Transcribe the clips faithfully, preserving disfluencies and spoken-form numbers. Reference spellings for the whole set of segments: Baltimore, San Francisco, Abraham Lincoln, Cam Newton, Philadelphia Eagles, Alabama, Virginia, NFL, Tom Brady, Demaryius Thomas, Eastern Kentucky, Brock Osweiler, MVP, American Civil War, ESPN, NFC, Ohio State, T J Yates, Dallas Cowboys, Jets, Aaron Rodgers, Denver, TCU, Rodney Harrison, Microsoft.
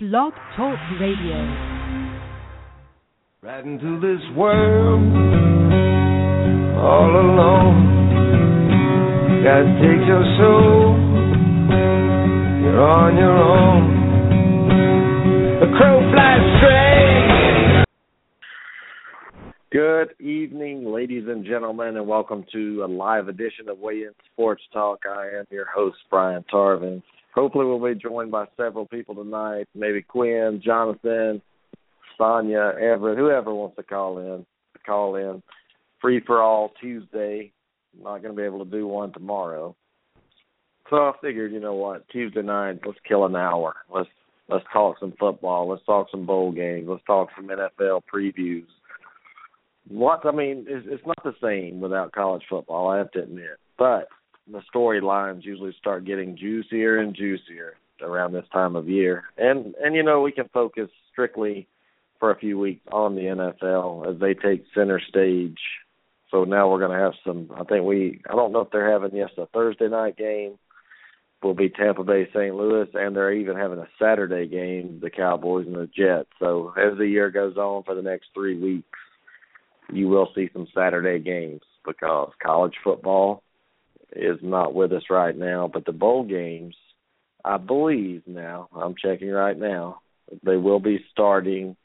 Blog Talk Radio. Right into this world, all alone. God takes your soul, you're on your own. The crow flies straight. Good evening, ladies and gentlemen, and welcome to a live edition of Weigh In Sports Talk. I am your host, Brian Tarvin. Hopefully we'll be joined by several people tonight, maybe Quinn, Jonathan, Sonia, Everett, whoever wants to call in. Call in. Free for all Tuesday. I'm not going to be able to do one tomorrow. So I figured, you know what, Tuesday night, let's kill an hour. Let's let's talk some football. Let's talk some bowl games. Let's talk some N F L previews. What I mean, it's, it's not the same without college football, I have to admit, but the storylines usually start getting juicier and juicier around this time of year. And, and you know, we can focus strictly for a few weeks on the N F L as they take center stage. So now we're going to have some, I think we, I don't know if they're having, yes, a Thursday night game will be Tampa Bay, Saint Louis, and they're even having a Saturday game, the Cowboys and the Jets. So as the year goes on for the next three weeks, you will see some Saturday games because college football is not with us right now, but the bowl games, I believe now, I'm checking right now, they will be starting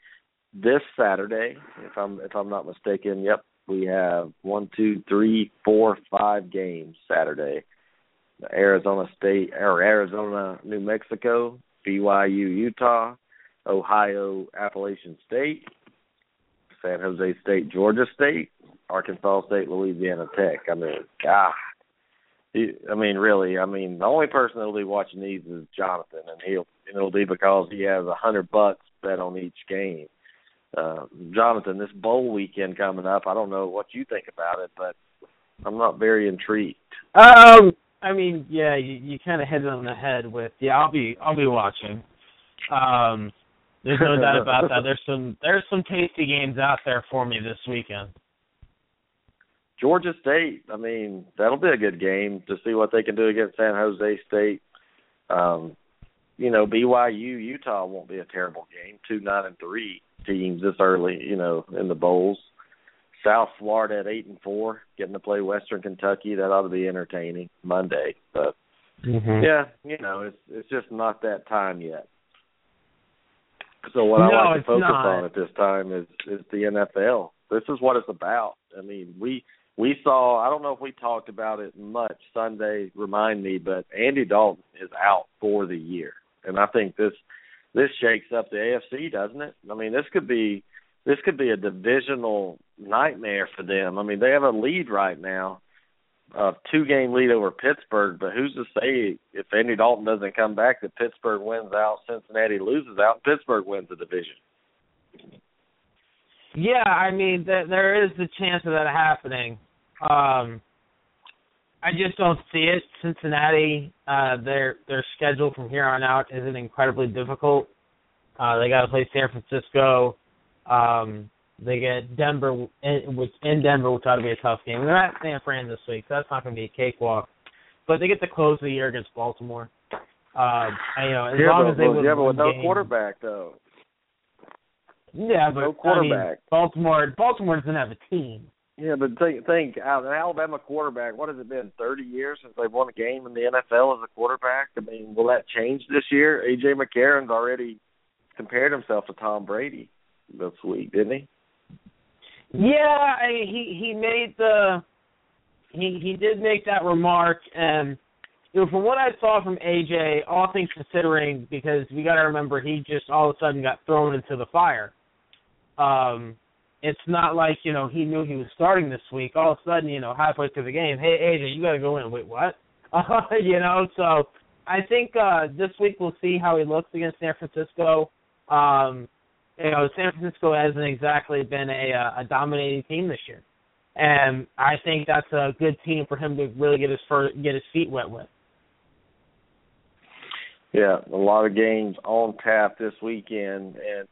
this Saturday, if I'm if I'm not mistaken. Yep, we have one, two, three, four, five games Saturday. The Arizona State or Arizona, New Mexico, B Y U, Utah, Ohio, Appalachian State, San Jose State, Georgia State, Arkansas State, Louisiana Tech. I mean, God. I mean, really, I mean, the only person that will be watching these is Jonathan, and he'll and it'll be because he has a hundred bucks bet on each game. Uh, Jonathan, this bowl weekend coming up, I don't know what you think about it, but I'm not very intrigued. Um, I mean, yeah, you, you kind of hit it on the head with, yeah, I'll be I'll be watching. Um, there's no doubt about that. There's some there's some tasty games out there for me this weekend. Georgia State, I mean, that'll be a good game to see what they can do against San Jose State. Um, you know, B Y U, Utah won't be a terrible game. Two, nine, and three teams this early, you know, in the bowls. South Florida at eight and four, getting to play Western Kentucky. That ought to be entertaining Monday. But, mm-hmm. yeah, you know, it's it's just not that time yet. So what no, I like to focus not. on at this time is, is the N F L. This is what it's about. I mean, we – We saw, I don't know if we talked about it much Sunday, remind me, but Andy Dalton is out for the year. And I think this this shakes up the A F C, doesn't it? I mean, this could be this could be a divisional nightmare for them. I mean, they have a lead right now, a two-game lead over Pittsburgh, but who's to say if Andy Dalton doesn't come back that Pittsburgh wins out, Cincinnati loses out, and Pittsburgh wins the division? Yeah, I mean, th- there is the chance of that happening. Um, I just don't see it. Cincinnati, uh, their their schedule from here on out isn't incredibly difficult. Uh, they got to play San Francisco. Um, they get Denver in, which, in Denver, which ought to be a tough game. They're at San Fran this week, so that's not going to be a cakewalk. But they get to close the year against Baltimore. Uh, you know, as yeah, long but, as they well, win yeah, but with no game, quarterback though. Yeah, but no quarterback. I mean, Baltimore, Baltimore doesn't have a team. Yeah, but think, think, an Alabama quarterback, what has it been, thirty years since they've won a game in the N F L as a quarterback? I mean, will that change this year? A J. McCarron's already compared himself to Tom Brady this week, didn't he? Yeah, I mean, he, he made the he, – he did make that remark. And you know, from what I saw from A J, all things considering, because we got to remember he just all of a sudden got thrown into the fire. Um, it's not like, you know, he knew he was starting this week. All of a sudden, you know, halfway through the game, hey, A J, you got to go in. Wait, what? Uh, you know, so I think uh, this week we'll see how he looks against San Francisco. Um, you know, San Francisco hasn't exactly been a, a dominating team this year. And I think that's a good team for him to really get his first, get his feet wet with. Yeah, a lot of games on tap this weekend. And,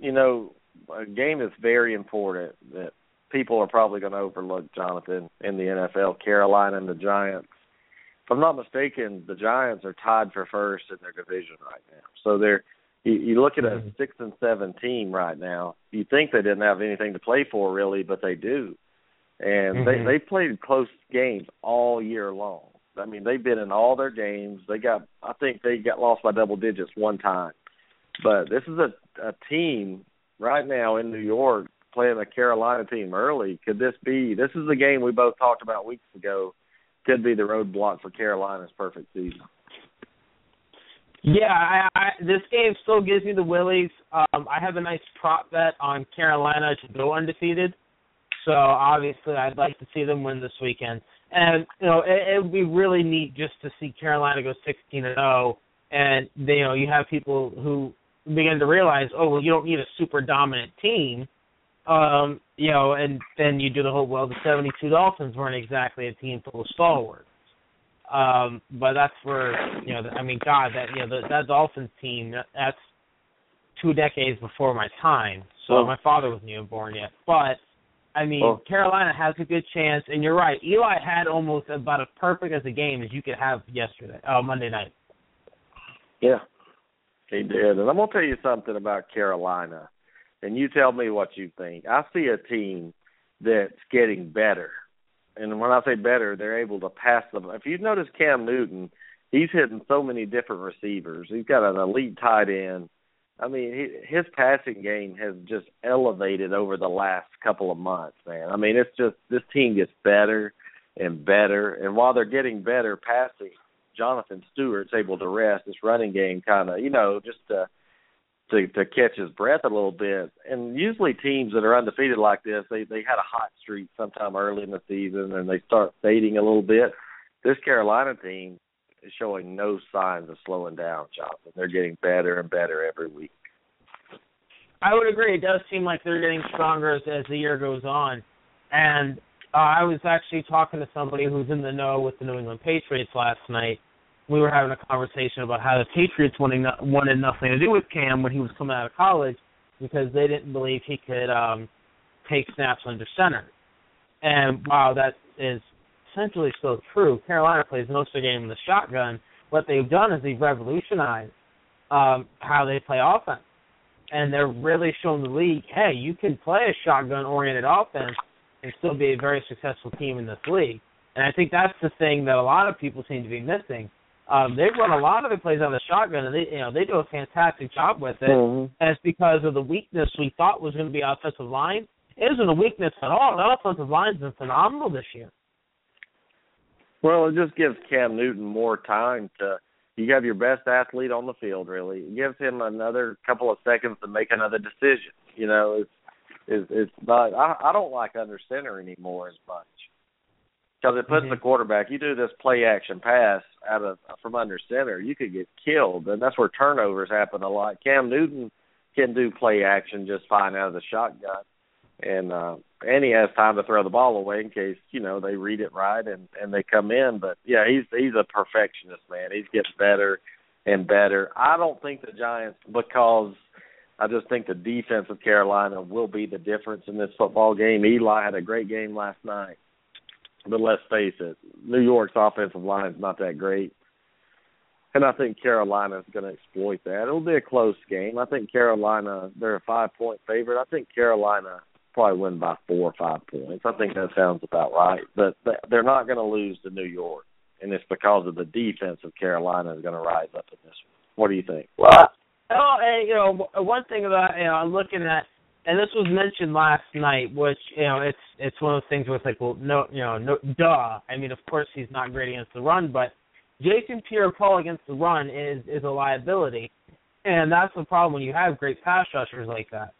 you know, a game that's very important that people are probably going to overlook, Jonathan, in the N F L, Carolina and the Giants. If I'm not mistaken, the Giants are tied for first in their division right now. So they're you, you look at a mm-hmm. six and seven team right now. You think they didn't have anything to play for, really, but they do. And mm-hmm. they they played close games all year long. I mean, they've been in all their games. They got, I think they got lost by double digits one time. But this is a, a team right now in New York playing a Carolina team early. Could this be, this is the game we both talked about weeks ago, could be the roadblock for Carolina's perfect season. Yeah, I, I, this game still gives me the willies. Um, I have a nice prop bet on Carolina to go undefeated. So, obviously, I'd like to see them win this weekend. And, you know, it, it would be really neat just to see Carolina go sixteen and oh. And, they, you know, you have people who begin to realize, oh, well, you don't need a super dominant team. Um, you know, and then you do the whole, well, the seventy-two Dolphins weren't exactly a team full of stalwarts. Um, but that's where, you know, the, I mean, God, that, you know, the, that Dolphins team, that, that's two decades before my time. So well, my father wasn't even born yet. But, I mean, well, Carolina has a good chance, and you're right. Eli had almost about as perfect as a game as you could have yesterday, uh, Monday night. Yeah, he did. And I'm going to tell you something about Carolina, and you tell me what you think. I see a team that's getting better. And when I say better, they're able to pass them. If you notice Cam Newton, he's hitting so many different receivers. He's got an elite tight end. I mean, his passing game has just elevated over the last couple of months, man. I mean, it's just this team gets better and better. And while they're getting better passing, Jonathan Stewart's able to rest this running game kind of, you know, just to, to to catch his breath a little bit. And usually teams that are undefeated like this, they, they had a hot streak sometime early in the season, and they start fading a little bit. This Carolina team is showing no signs of slowing down, Jonathan. They're getting better and better every week. I would agree. It does seem like they're getting stronger as, as the year goes on. And uh, I was actually talking to somebody who's in the know with the New England Patriots last night. We were having a conversation about how the Patriots wanted, wanted nothing to do with Cam when he was coming out of college because they didn't believe he could um, take snaps under center. And, wow, that is essentially still true. Carolina plays most of the game in the shotgun. What they've done is they've revolutionized um, how they play offense. And they're really showing the league, hey, you can play a shotgun-oriented offense and still be a very successful team in this league. And I think that's the thing that a lot of people seem to be missing. Um, they've run a lot of the plays out of the shotgun, and they, you know, they do a fantastic job with it. Mm-hmm. And it's because of the weakness we thought was going to be offensive line. It isn't a weakness at all. That offensive line's been phenomenal this year. Well, it just gives Cam Newton more time to – you have your best athlete on the field, really. It gives him another couple of seconds to make another decision. You know, it's it's, it's not – I don't like under center anymore as much because it puts mm-hmm. the quarterback – you do this play-action pass out of from under center, you could get killed, and that's where turnovers happen a lot. Cam Newton can do play-action just fine out of the shotgun. And uh, and he has time to throw the ball away in case, you know, they read it right and, and they come in. But, yeah, he's he's a perfectionist, man. He's getting better and better. I don't think the Giants, because I just think the defense of Carolina will be the difference in this football game. Eli had a great game last night. But let's face it, New York's offensive line is not that great. And I think Carolina is going to exploit that. It'll be a close game. I think Carolina, they're a five-point favorite. I think Carolina – probably win by four or five points. I think that sounds about right. But they're not going to lose to New York, and it's because of the defense of Carolina is going to rise up in this one. What do you think? Well, oh, and, you know, one thing about, you know, I'm looking at, and this was mentioned last night, which, you know, it's it's one of those things where it's like, well, no, you know, no, duh. I mean, of course he's not great against the run, but Jason Pierre-Paul against the run is, is a liability, and that's the problem when you have great pass rushers like that.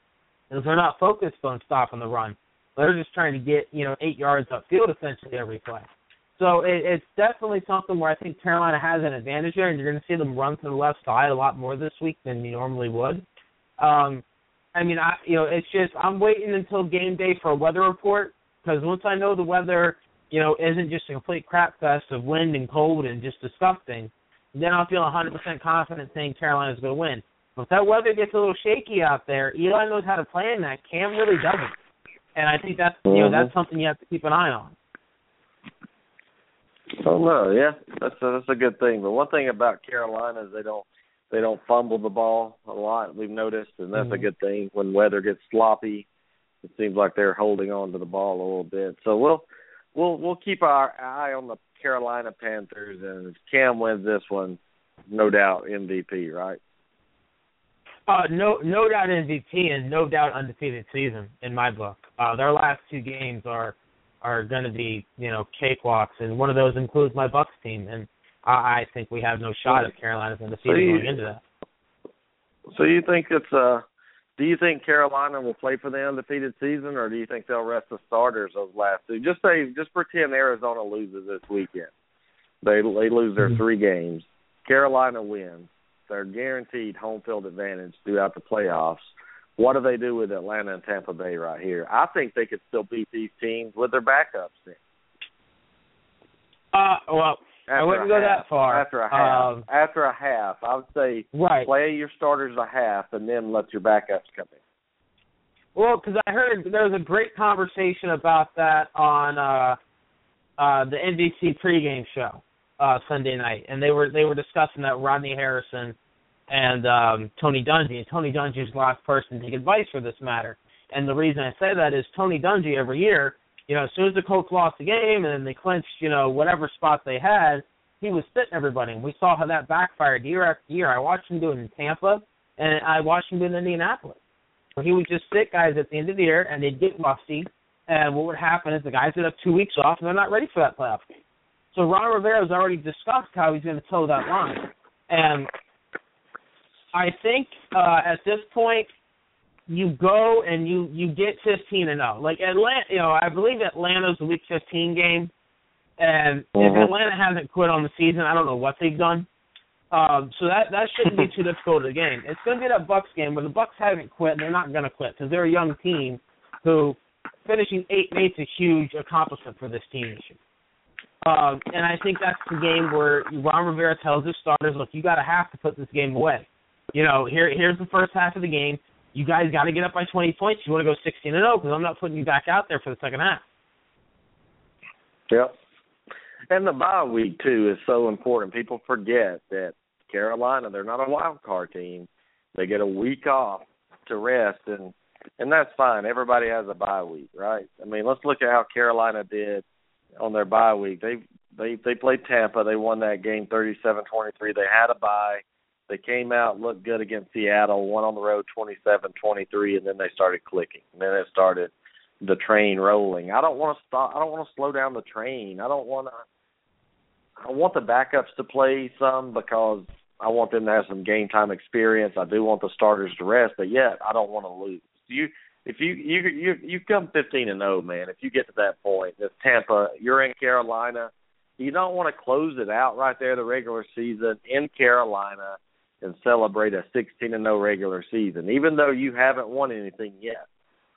Because they're not focused on stopping the run. They're just trying to get, you know, eight yards upfield essentially every play. So it, it's definitely something where I think Carolina has an advantage there, and you're going to see them run to the left side a lot more this week than you normally would. Um, I mean, I, you know, it's just I'm waiting until game day for a weather report because once I know the weather, you know, isn't just a complete crap fest of wind and cold and just disgusting, then I'll feel one hundred percent confident saying Carolina's going to win. If that weather gets a little shaky out there, Eli knows how to play in that. Cam really doesn't. And I think that's, you know, mm-hmm. that's something you have to keep an eye on. Oh, no, yeah. That's a, that's a good thing. But one thing about Carolina is they don't They don't fumble the ball a lot, we've noticed, and that's mm-hmm. a good thing. When weather gets sloppy, it seems like they're holding on to the ball a little bit. So we'll we'll we'll keep our eye on the Carolina Panthers, and if Cam wins this one, no doubt M V P, right? Uh, no, no doubt M V P, and no doubt undefeated season in my book. Uh, their last two games are are going to be, you know, cakewalks, and one of those includes my Bucks team, and I, I think we have no shot if Carolina's undefeated so you, going into that. So you think it's uh, do you think Carolina will play for the undefeated season, or do you think they'll rest the starters those last two? Just say, just pretend Arizona loses this weekend. They they lose their mm-hmm. three games. Carolina wins. They're guaranteed home field advantage throughout the playoffs. What do they do with Atlanta and Tampa Bay right here? I think they could still beat these teams with their backups in. Uh, well, after I wouldn't go half, that far. After a half. Um, after a half, I would say right. play your starters a half and then let your backups come in. Well, because I heard there was a great conversation about that on uh, uh, the N B C pregame show. Uh, Sunday night, and they were they were discussing that Rodney Harrison and um, Tony Dungy. Tony Dungy's the last person to take advice for this matter. And the reason I say that is Tony Dungy every year, you know, as soon as the Colts lost the game and they clinched, you know, whatever spot they had, he was sitting everybody. And we saw how that backfired year after year. I watched him do it in Tampa, and I watched him do it in Indianapolis, where he would just sit guys at the end of the year, and they'd get rusty. And what would happen is the guys would have two weeks off, and they're not ready for that playoff game. So Ron Rivera's already discussed how he's going to toe that line. And I think uh, at this point, you go and you, you get fifteen and oh. Like Atlanta, you know, I believe Atlanta's the week fifteen game. And mm-hmm. if Atlanta hasn't quit on the season, I don't know what they've done. Um, so that, that shouldn't be too difficult of a game. It's going to be that Bucks game where the Bucks haven't quit, and they're not going to quit because they're a young team who finishing eight and eight is a huge accomplishment for this team this year. Um, and I think that's the game where Ron Rivera tells his starters, look, you got to have to put this game away. You know, here here's the first half of the game. You guys got to get up by twenty points. You want to go sixteen and oh because I'm not putting you back out there for the second half. Yep. And the bye week, too, is so important. People forget that Carolina, they're not a wild card team. They get a week off to rest, and, and that's fine. Everybody has a bye week, right? I mean, let's look at how Carolina did on their bye week. They they they played Tampa. They won that game thirty-seven twenty-three. They had a bye. They came out, looked good against Seattle, won on the road twenty-seven twenty-three, and then they started clicking. And then it started the train rolling. I don't want to stop. I don't want to slow down the train. I don't want to. I want the backups to play some because I want them to have some game time experience. I do want the starters to rest, but yet I don't want to lose. You. If you you you you come fifteen and zero, man. If you get to that point, it's Tampa. You're in Carolina. You don't want to close it out right there the regular season in Carolina and celebrate a sixteen and zero regular season, even though you haven't won anything yet.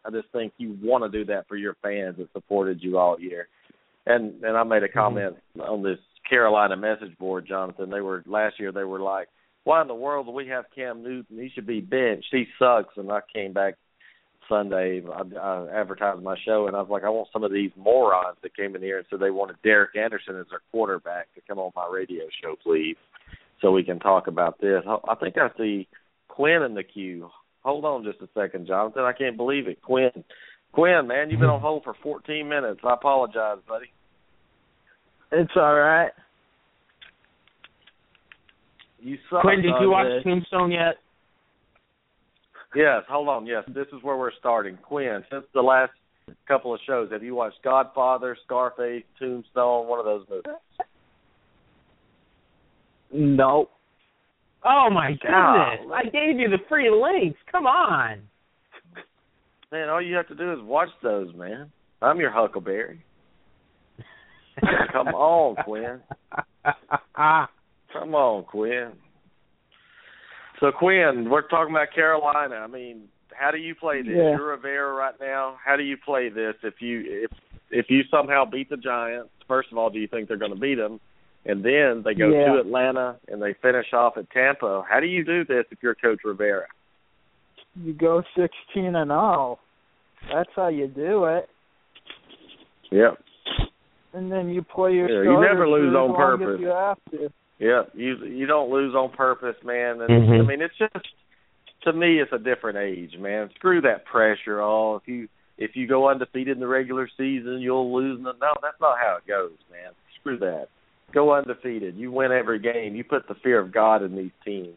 I just think you want to do that for your fans that supported you all year. And and I made a comment on this Carolina message board, Jonathan. They were last year. They were like, "Why in the world do we have Cam Newton? He should be benched. He sucks." And I came back Sunday, I, I advertised my show, and I was like, I want some of these morons that came in here and said they wanted Derek Anderson as their quarterback to come on my radio show, please, so we can talk about this. I think I see Quinn in the queue. Hold on just a second, Jonathan. I can't believe it. Quinn, Quinn, man, you've been on hold for fourteen minutes. I apologize, buddy. It's all right. You suck, Quinn, did you watch man. Tombstone yet? Yes, hold on. Yes, this is where we're starting. Quinn, since the last couple of shows, have you watched Godfather, Scarface, Tombstone, one of those movies? No. Oh, my goodness. God. I gave you the free links. Come on. Man, all you have to do is watch those, man. I'm your Huckleberry. Come on, Quinn. Come on, Quinn. So, Quinn, we're talking about Carolina. I mean, how do you play this? Yeah. You're Rivera right now. How do you play this? If you if if you somehow beat the Giants, first of all, do you think they're going to beat them? And then they go yeah. to Atlanta and they finish off at Tampa. How do you do this if you're Coach Rivera? You go sixteen and oh. That's how you do it. Yep. And then you play your yeah, starters. You never lose on purpose. You have to. Yeah, you you don't lose on purpose, man. And mm-hmm. I mean, it's just, to me, it's a different age, man. Screw that pressure. All if you if you go undefeated in the regular season, you'll lose. No, that's not how it goes, man. Screw that. Go undefeated. You win every game. You put the fear of God in these teams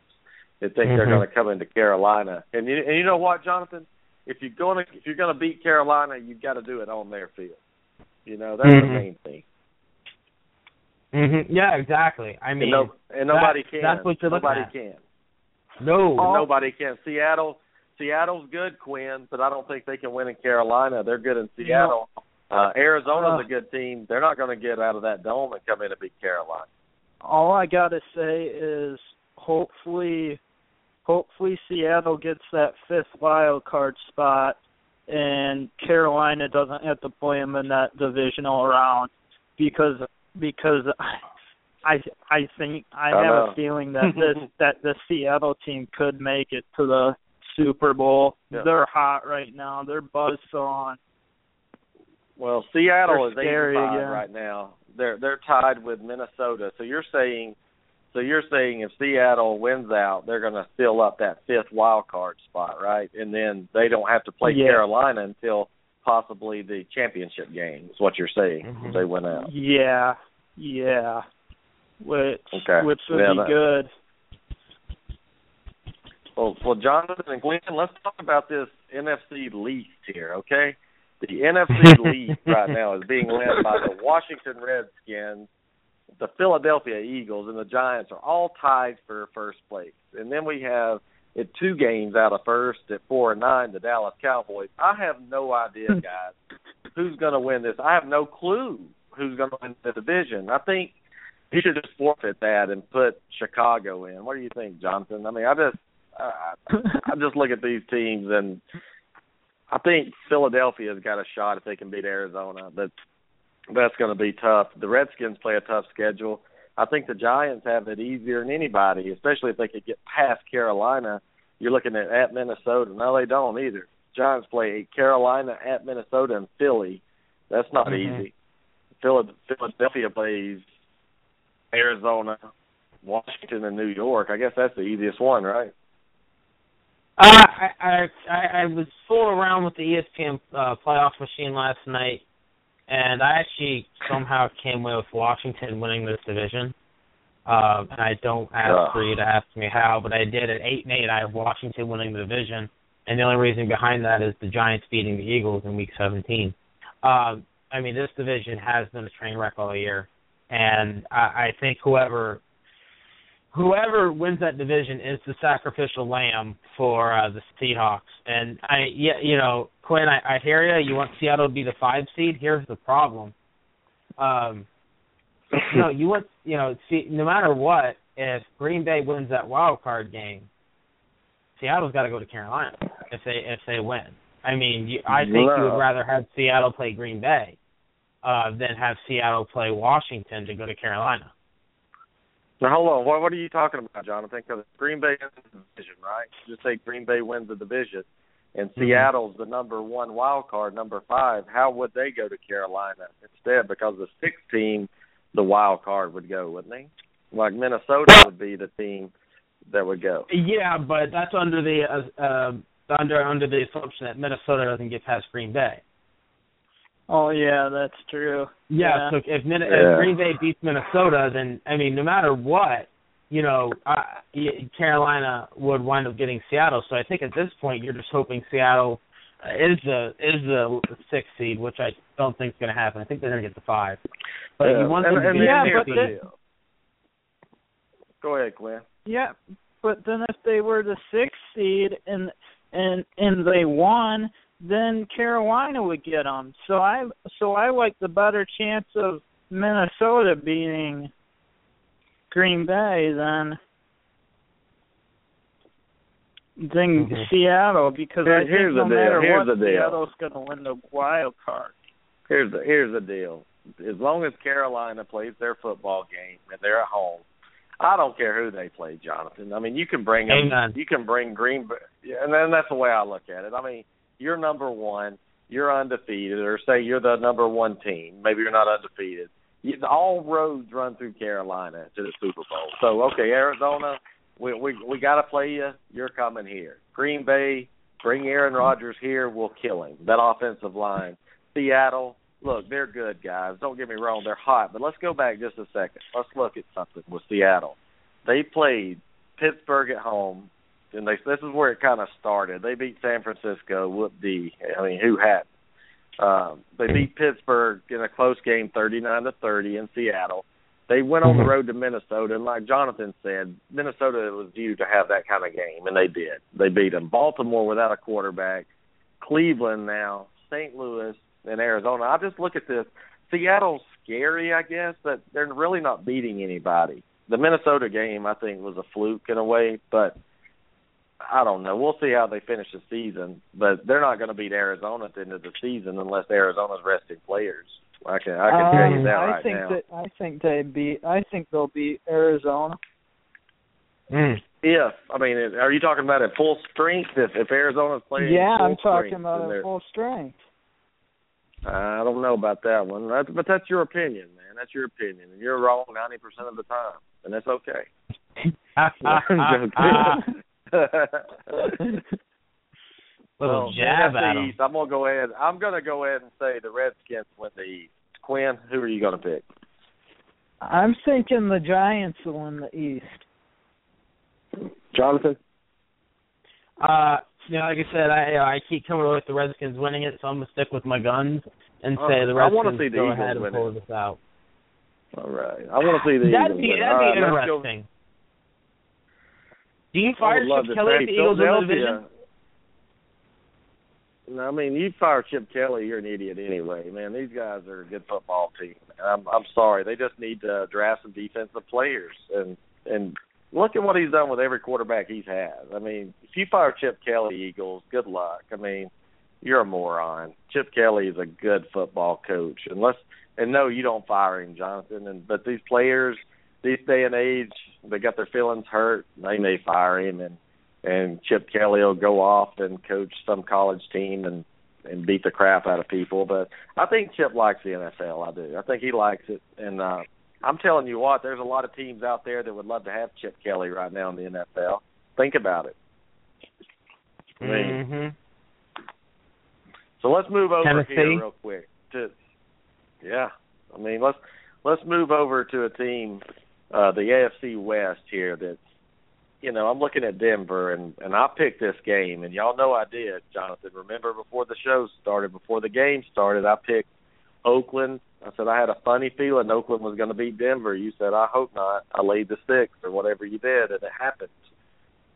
that think mm-hmm. they're going to come into Carolina. And you, and you know what, Jonathan? If you're going to if you're going to beat Carolina, you've got to do it on their field. You know, that's mm-hmm. the main thing. Mm-hmm. Yeah, exactly. I mean, and, no, and nobody that, can. That's what you're looking nobody at. Nobody can. No. And nobody can. Seattle, Seattle's good, Quinn, but I don't think they can win in Carolina. They're good in Seattle. No. Uh, Arizona's uh, a good team. They're not going to get out of that dome and come in and beat Carolina. All I got to say is hopefully, hopefully Seattle gets that fifth wild card spot, and Carolina doesn't have to play them in that divisional round because. Because I, I think I, I have know. a feeling that this that the Seattle team could make it to the Super Bowl. Yeah. They're hot right now. They're buzzsawing. Well, Seattle is eight and five yeah. right now. They're they're tied with Minnesota. So you're saying, so you're saying if Seattle wins out, they're going to fill up that fifth wild card spot, right? And then they don't have to play yeah. Carolina until. Possibly the championship game is what you're saying. Mm-hmm. They went out. Yeah, yeah. Which okay. which would yeah, be that. good. Well, well, Jonathan and Glenn, let's talk about this N F C least here, okay? The N F C least right now is being led by the Washington Redskins, the Philadelphia Eagles, and the Giants are all tied for first place. And then we have at two games out of first, at four and nine, the Dallas Cowboys. I have no idea, guys, who's going to win this. I have no clue who's going to win the division. I think you should just forfeit that and put Chicago in. What do you think, Jonathan? I mean, I just, uh, I just look at these teams, and I think Philadelphia's got a shot if they can beat Arizona, but that's going to be tough. The Redskins play a tough schedule. I think the Giants have it easier than anybody, especially if they could get past Carolina. You're looking at, at Minnesota. No, they don't either. Giants play Carolina, at Minnesota, and Philly. That's not mm-hmm. easy. Philadelphia plays Arizona, Washington, and New York. I guess that's the easiest one, right? Uh, I, I I was fooling around with the E S P N uh, playoff machine last night. And I actually somehow came away with Washington winning this division. Um, and I don't ask for you to ask me how, but I did. At eight and eight, I have Washington winning the division. And the only reason behind that is the Giants beating the Eagles in Week seventeen. Um, I mean, this division has been a train wreck all year. And I, I think whoever whoever wins that division is the sacrificial lamb for uh, the Seahawks. And, I, yeah, you know, Quinn, I, I hear you. You want Seattle to be the five seed. Here's the problem. Um, you know, you want you know, see, no matter what, if Green Bay wins that wild card game, Seattle's got to go to Carolina if they if they win. I mean, you, I think wow. you would rather have Seattle play Green Bay uh, than have Seattle play Washington to go to Carolina. Now, hold on. What, what are you talking about, Jonathan? Because Green Bay wins the division, right? Just say Green Bay wins the division. And Seattle's the number one wild card, number five. How would they go to Carolina instead? Because the sixth team, the wild card would go, wouldn't they? Like Minnesota would be the team that would go. Yeah, but that's under the uh, uh, under under the assumption that Minnesota doesn't get past Green Bay. Oh yeah, that's true. Yeah. yeah. So if, Min- yeah. if Green Bay beats Minnesota, then I mean, no matter what. You know, uh, Carolina would wind up getting Seattle. So I think at this point you're just hoping Seattle is the is the sixth seed, which I don't think is going to happen. I think they're going to get the five. But yeah. you want and, them and to yeah, but this, Go ahead, Glenn. Yeah, but then if they were the sixth seed and and and they won, then Carolina would get them. So I so I like the better chance of Minnesota beating Green Bay then then mm-hmm. Seattle because Here, I think no matter here's what, Seattle's going to win the wild card. Here's the here's the deal. As long as Carolina plays their football game and they're at home, I don't care who they play, Jonathan. I mean, you can bring them, you can bring Green Bay, and then that's the way I look at it. I mean, you're number one, you're undefeated, or say you're the number one team. Maybe you're not undefeated. all roads run through Carolina to the Super Bowl. So, okay, Arizona, we we, we got to play you. You're coming here. Green Bay, bring Aaron Rodgers here. We'll kill him. That offensive line. Seattle, look, they're good guys. Don't get me wrong. They're hot. But let's go back just a second. Let's look at something with Seattle. They played Pittsburgh at home, and they, this is where it kind of started. They beat San Francisco. Whoop-dee. I mean, who hadn't? Um, they beat Pittsburgh in a close game, thirty-nine to thirty in Seattle. They went on the road to Minnesota, and like Jonathan said, Minnesota was due to have that kind of game, and they did. They beat them. Baltimore without a quarterback, Cleveland now, Saint Louis, and Arizona. I just look at this. Seattle's scary, I guess, but they're really not beating anybody. The Minnesota game, I think, was a fluke in a way, but I don't know. We'll see how they finish the season, but they're not going to beat Arizona at the end of the season unless Arizona's resting players. I can I can um, tell you that I right think now. That, I think they beat. I think they'll beat Arizona. Mm. If I mean, are you talking about at full strength? If if Arizona's playing, yeah, full I'm talking about at full strength. I don't know about that one, that's, but that's your opinion, man. That's your opinion, and you're wrong ninety percent of the time, and that's okay. Little jab at him. I'm gonna go ahead. I'm gonna go ahead and say the Redskins win the East. Quinn, who are you gonna pick? I'm thinking the Giants will win the East. Jonathan. Uh, you know, like I said, I I keep coming with the Redskins winning it, so I'm gonna stick with my guns and say uh, the Redskins go ahead and pull this out. All right, I want to see the that'd Eagles. Be, that'd be right, interesting. Do you fire Chip Kelly at the Eagles in the division? No, I mean, you fire Chip Kelly, you're an idiot anyway, man. These guys are a good football team. I'm, I'm sorry. They just need to draft some defensive players. And and look at what he's done with every quarterback he's had. I mean, if you fire Chip Kelly, Eagles, good luck. I mean, you're a moron. Chip Kelly is a good football coach. And, let's, and no, you don't fire him, Jonathan. And, but these players – this day and age, they got their feelings hurt. They may fire him, and, and Chip Kelly will go off and coach some college team and, and beat the crap out of people. But I think Chip likes the N F L. I do. I think he likes it. And uh, I'm telling you what, there's a lot of teams out there that would love to have Chip Kelly right now in the N F L. Think about it. I mean, mm-hmm. So let's move over Tennessee. Here real quick. To, yeah. I mean, let's let's move over to a team – Uh, the A F C West here that, you know, I'm looking at Denver, and, and I picked this game, and y'all know I did, Jonathan. Remember before the show started, before the game started, I picked Oakland. I said I had a funny feeling Oakland was going to beat Denver. You said, I hope not. I laid the six or whatever you did, and it happened.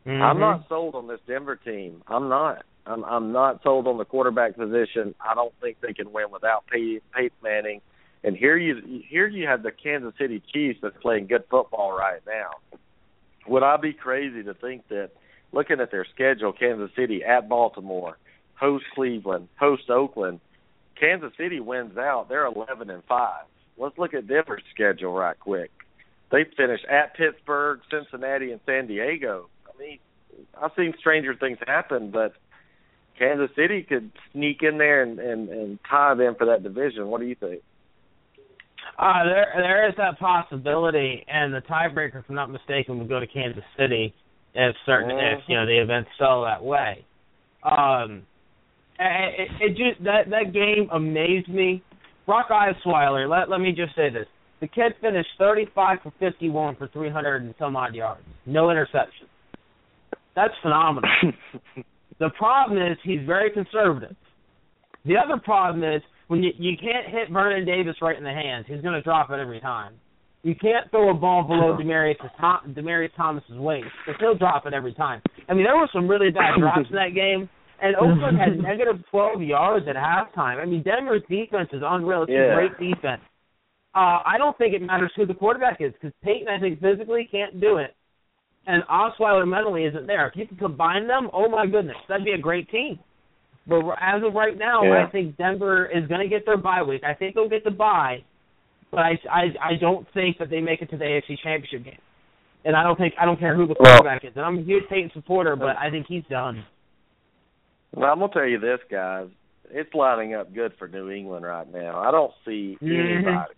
Mm-hmm. I'm not sold on this Denver team. I'm not. I'm, I'm not sold on the quarterback position. I don't think they can win without Pey- Peyton Manning. And here you here you have the Kansas City Chiefs that's playing good football right now. Would I be crazy to think that, looking at their schedule, Kansas City at Baltimore, host Cleveland, host Oakland, Kansas City wins out. They're eleven and five. Let's look at Denver's schedule right quick. They finish at Pittsburgh, Cincinnati, and San Diego. I mean, I've seen stranger things happen, but Kansas City could sneak in there and, and, and tie them for that division. What do you think? Uh, there, there is that possibility, and the tiebreaker, if I'm not mistaken, would go to Kansas City if certain, mm-hmm. if you know the events fell that way. Um, it, it just that that game amazed me. Brock Osweiler, let let me just say this: the kid finished thirty-five for fifty-one for three hundred and some odd yards, no interceptions. That's phenomenal. The problem is he's very conservative. The other problem is, when you, you can't hit Vernon Davis right in the hands, he's going to drop it every time. You can't throw a ball below Demarius, Tom, Demarius Thomas's waist, but he'll drop it every time. I mean, there were some really bad drops in that game, and Oakland had negative twelve yards at halftime. I mean, Denver's defense is unreal. It's yeah. a great defense. Uh, I don't think it matters who the quarterback is, because Peyton, I think, physically can't do it, and Osweiler mentally isn't there. If you can combine them, oh, my goodness, that'd be a great team. But as of right now, yeah. I think Denver is going to get their bye week. I think they'll get the bye, but I, I, I don't think that they make it to the A F C Championship game. And I don't think I don't care who the quarterback well, is. And I'm a huge Peyton supporter, but I think he's done. Well, I'm going to tell you this, guys. It's lining up good for New England right now. I don't see mm-hmm. anybody.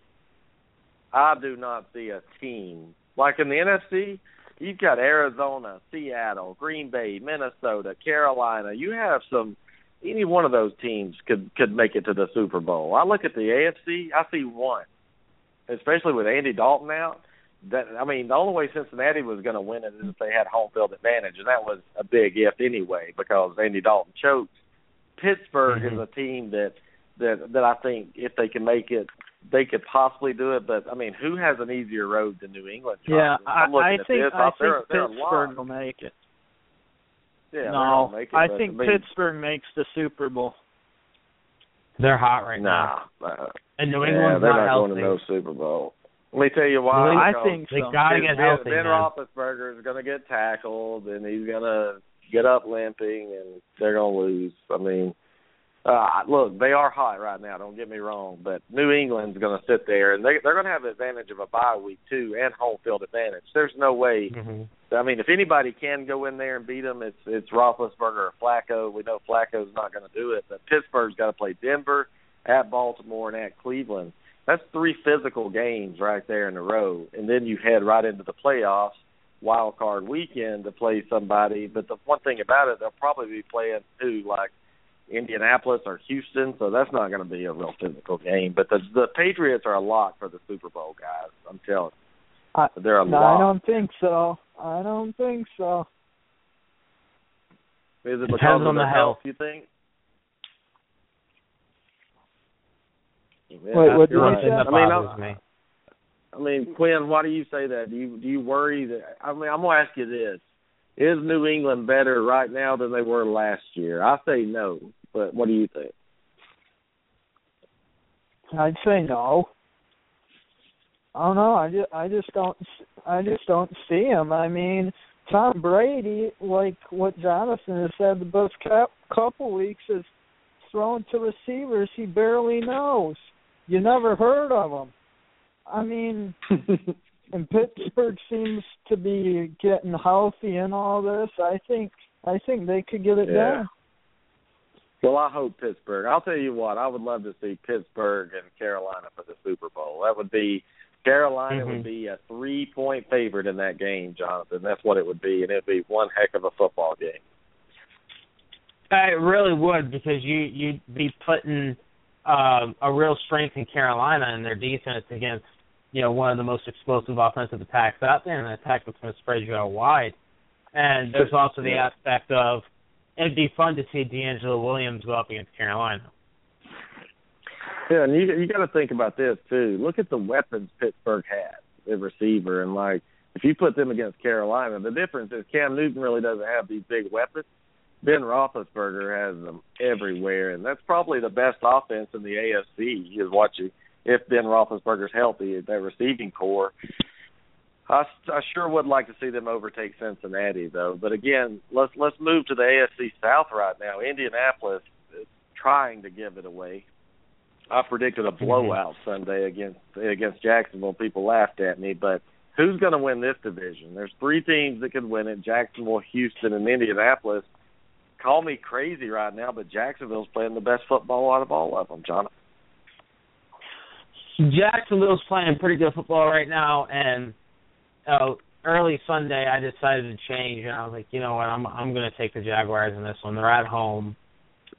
I do not see a team. Like in the N F C, you've got Arizona, Seattle, Green Bay, Minnesota, Carolina. You have some – any one of those teams could, could make it to the Super Bowl. I look at the A F C, I see one, especially with Andy Dalton out. That, I mean, the only way Cincinnati was going to win it is if they had home field advantage, and that was a big if anyway because Andy Dalton choked. Pittsburgh mm-hmm. is a team that, that that I think if they can make it, they could possibly do it. But, I mean, who has an easier road than New England? Yeah, I, I think, I think they're, they're Pittsburgh will make it. Yeah, no, make it, I think I mean, Pittsburgh makes the Super Bowl. They're hot right nah, now. Uh, and New England's yeah, not, not healthy. They're not going to no Super Bowl. Let me tell you why. I think so. They gotta get healthy. Ben Roethlisberger is going to get tackled, and he's going to get up limping, and they're going to lose. I mean, uh, look, they are hot right now. Don't get me wrong, but New England's going to sit there, and they, they're going to have the advantage of a bye week too, and home field advantage. There's no way. Mm-hmm. I mean, if anybody can go in there and beat them, it's it's Roethlisberger or Flacco. We know Flacco's not going to do it, but Pittsburgh's got to play Denver, at Baltimore, and at Cleveland. That's three physical games right there in a row, and then you head right into the playoffs, wild card weekend to play somebody. But the one thing about it, they'll probably be playing too, like Indianapolis or Houston, so that's not going to be a real physical game. But the, the Patriots are a lot for the Super Bowl, guys. I'm telling you, I, they're a no, lot. I don't think so. I don't think so. Is it because Depends of on the health, health, you think? Yeah, Wait, what right. I mean, I, me. I mean, Quinn, why do you say that? Do you do you worry that? I mean, I'm gonna ask you this: is New England better right now than they were last year? I say no, but what do you think? I'd say no. I don't know. I just I just don't I just don't see him. I mean, Tom Brady, like what Jonathan has said the best couple weeks, is thrown to receivers he barely knows. You never heard of them. I mean, and Pittsburgh seems to be getting healthy and all this. I think I think they could get it yeah. done. Well, I hope Pittsburgh. I'll tell you what, I would love to see Pittsburgh and Carolina for the Super Bowl. That would be, Carolina mm-hmm. would be a three-point favorite in that game, Jonathan. That's what it would be, and it would be one heck of a football game. It really would, because you, you'd be putting – Um, a real strength in Carolina and their defense against, you know, one of the most explosive offensive attacks out there, and an attack that's going to spread you out wide. And there's also the aspect of it'd be fun to see D'Angelo Williams go up against Carolina. Yeah, and you you got to think about this too. Look at the weapons Pittsburgh has, the receiver, and like if you put them against Carolina, the difference is Cam Newton really doesn't have these big weapons. Ben Roethlisberger has them everywhere, and that's probably the best offense in the A F C is watching. If Ben Roethlisberger's healthy, that receiving core, I, I sure would like to see them overtake Cincinnati, though. But again, let's let's move to the A F C South right now. Indianapolis is trying to give it away. I predicted a blowout mm-hmm. Sunday against against Jacksonville. People laughed at me, but who's going to win this division? There's three teams that could win it: Jacksonville, Houston, and Indianapolis. Call me crazy right now, but Jacksonville's playing the best football out of all of them, Jonathan. Jacksonville's playing pretty good football right now, and uh, early Sunday I decided to change, and I was like, you know what, I'm I'm going to take the Jaguars in this one. They're at home,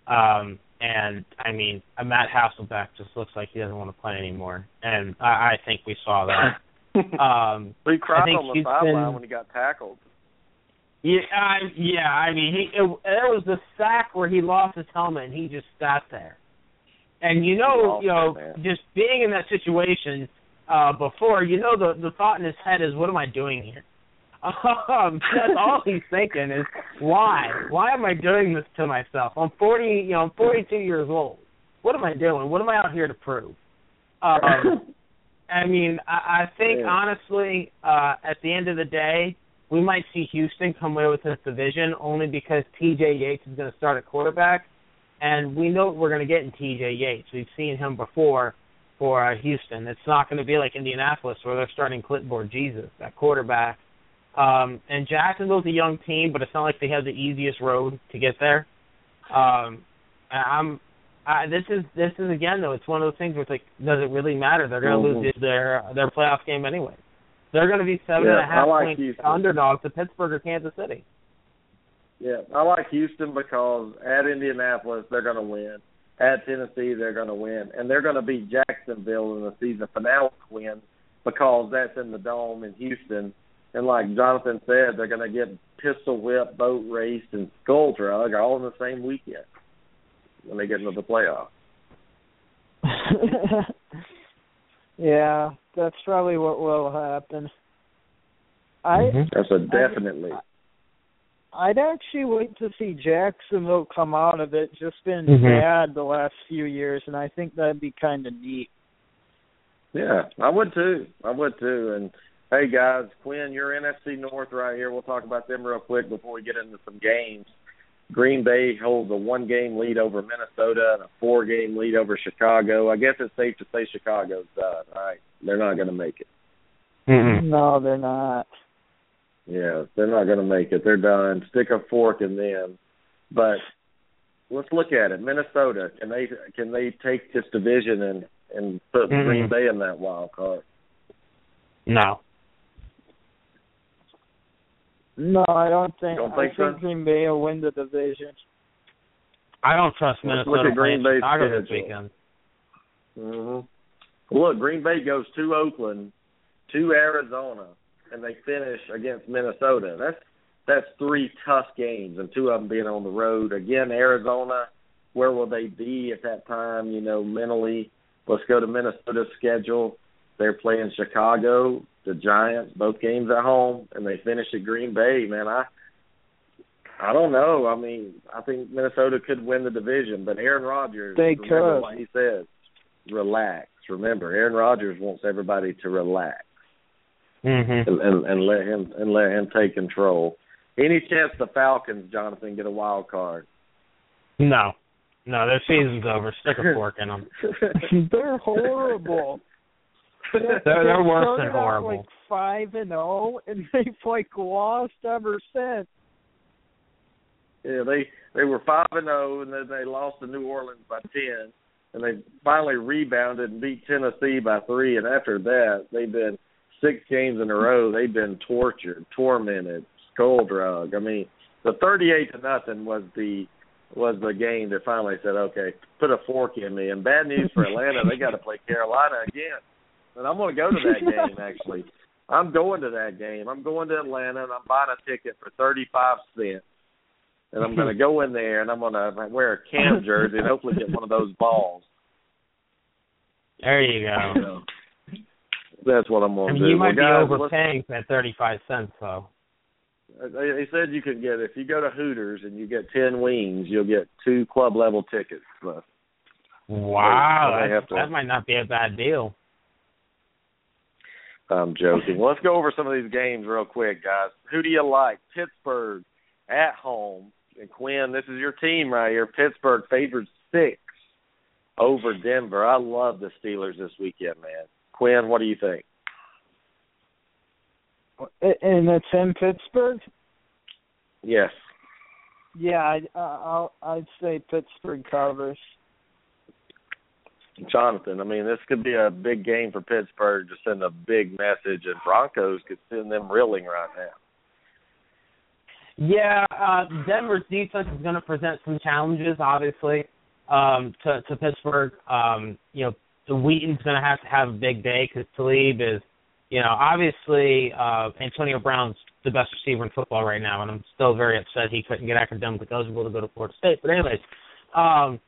um, and, I mean, Matt Hasselbeck just looks like he doesn't want to play anymore, and I, I think we saw that. um, we cried on the sideline when he got tackled. Yeah, I, yeah. I mean, he, it, it was the sack where he lost his helmet and he just sat there. And you know, you know, that, just being in that situation uh, before, you know, the the thought in his head is, "What am I doing here?" Um, that's all he's thinking is, "Why? Why am I doing this to myself? I'm forty, you know, I'm forty-two years old. What am I doing? What am I out here to prove?" Um, I mean, I, I think yeah. honestly, uh, at the end of the day, we might see Houston come away with this division only because T J Yates is going to start at quarterback, and we know what we're going to get in T J Yates. We've seen him before for uh, Houston. It's not going to be like Indianapolis where they're starting clipboard Jesus at quarterback. Um, and Jacksonville's a young team, but it's not like they have the easiest road to get there. Um, I'm Uh, this is this is again though. It's one of those things where it's like, does it really matter? They're going to mm-hmm. lose their their playoff game anyway. They're going to be seven yeah, and a half like point Houston. underdogs to Pittsburgh or Kansas City. Yeah, I like Houston because at Indianapolis they're going to win. At Tennessee they're going to win, and they're going to beat Jacksonville in the season finale win because that's in the dome in Houston. And like Jonathan said, they're going to get pistol whipped, boat raced, and skull drug all in the same weekend when they get into the playoffs. Yeah, that's probably what will happen. I mm-hmm. That's a definitely. I, I'd actually wait to see Jacksonville come out of it. Just been mm-hmm. bad the last few years, and I think that'd be kind of neat. Yeah, I would too. I would too. And hey, guys, Quinn, you're N F C North right here. We'll talk about them real quick before we get into some games. Green Bay holds a one-game lead over Minnesota and a four-game lead over Chicago. I guess it's safe to say Chicago's done, right? They're not going to make it. Mm-hmm. No, they're not. Yeah, they're not going to make it. They're done. Stick a fork in them. But let's look at it. Minnesota, can they can they take this division and, and put mm-hmm. Green Bay in that wild card? No. No, I don't think. Don't think I so? think Green Bay will win the division. I don't trust Minnesota playing Chicago this weekend. Mm-hmm. Look, Green Bay goes to Oakland, to Arizona, and they finish against Minnesota. That's that's three tough games, and two of them being on the road. Again, Arizona, where will they be at that time, you know, mentally? Let's go to Minnesota's schedule. They're playing Chicago, the Giants, both games at home, and they finish at Green Bay. Man, I I don't know. I mean, I think Minnesota could win the division, but Aaron Rodgers, they remember could. What he says, relax. Remember, Aaron Rodgers wants everybody to relax mm-hmm. and, and, and let him and let him take control. Any chance the Falcons, Jonathan, get a wild card? No. No, their season's over. Stick a fork in them. They're horrible. They're, they're worse than horrible. Like five and zero, and they've like lost ever since. Yeah, they they were five and zero, and then they lost to New Orleans by ten, and they finally rebounded and beat Tennessee by three. And after that, they've been six games in a row. They've been tortured, tormented, skull drug. I mean, the thirty-eight to nothing was the was the game that finally said, okay, put a fork in me. And bad news for Atlanta, they got to play Carolina again. And I'm going to go to that game, actually. I'm going to that game. I'm going to Atlanta, and I'm buying a ticket for thirty-five cents. And I'm going to go in there, and I'm going to wear a Cam jersey and hopefully get one of those balls. There you go. So, that's what I'm going to do. You might well, guys, be overpaying for that thirty-five cents, though. They said you could get, if you go to Hooters and you get ten wings, you'll get two club-level tickets. So, wow, so that, to, that might not be a bad deal. I'm joking. Well, let's go over some of these games real quick, guys. Who do you like? Pittsburgh at home. And, Quinn, this is your team right here. Pittsburgh favored six over Denver. I love the Steelers this weekend, man. Quinn, what do you think? And it's in Pittsburgh? Yes. Yeah, I'd, uh, I'll, I'd say Pittsburgh covers. Jonathan, I mean, this could be a big game for Pittsburgh to send a big message, and Broncos could send them reeling right now. Yeah, uh, Denver's defense is going to present some challenges, obviously, um, to, to Pittsburgh. Um, you know, the Wheaton's going to have to have a big day because Talib is, you know, obviously uh, Antonio Brown's the best receiver in football right now, and I'm still very upset he couldn't get academically eligible to go to Florida State. But anyways, um,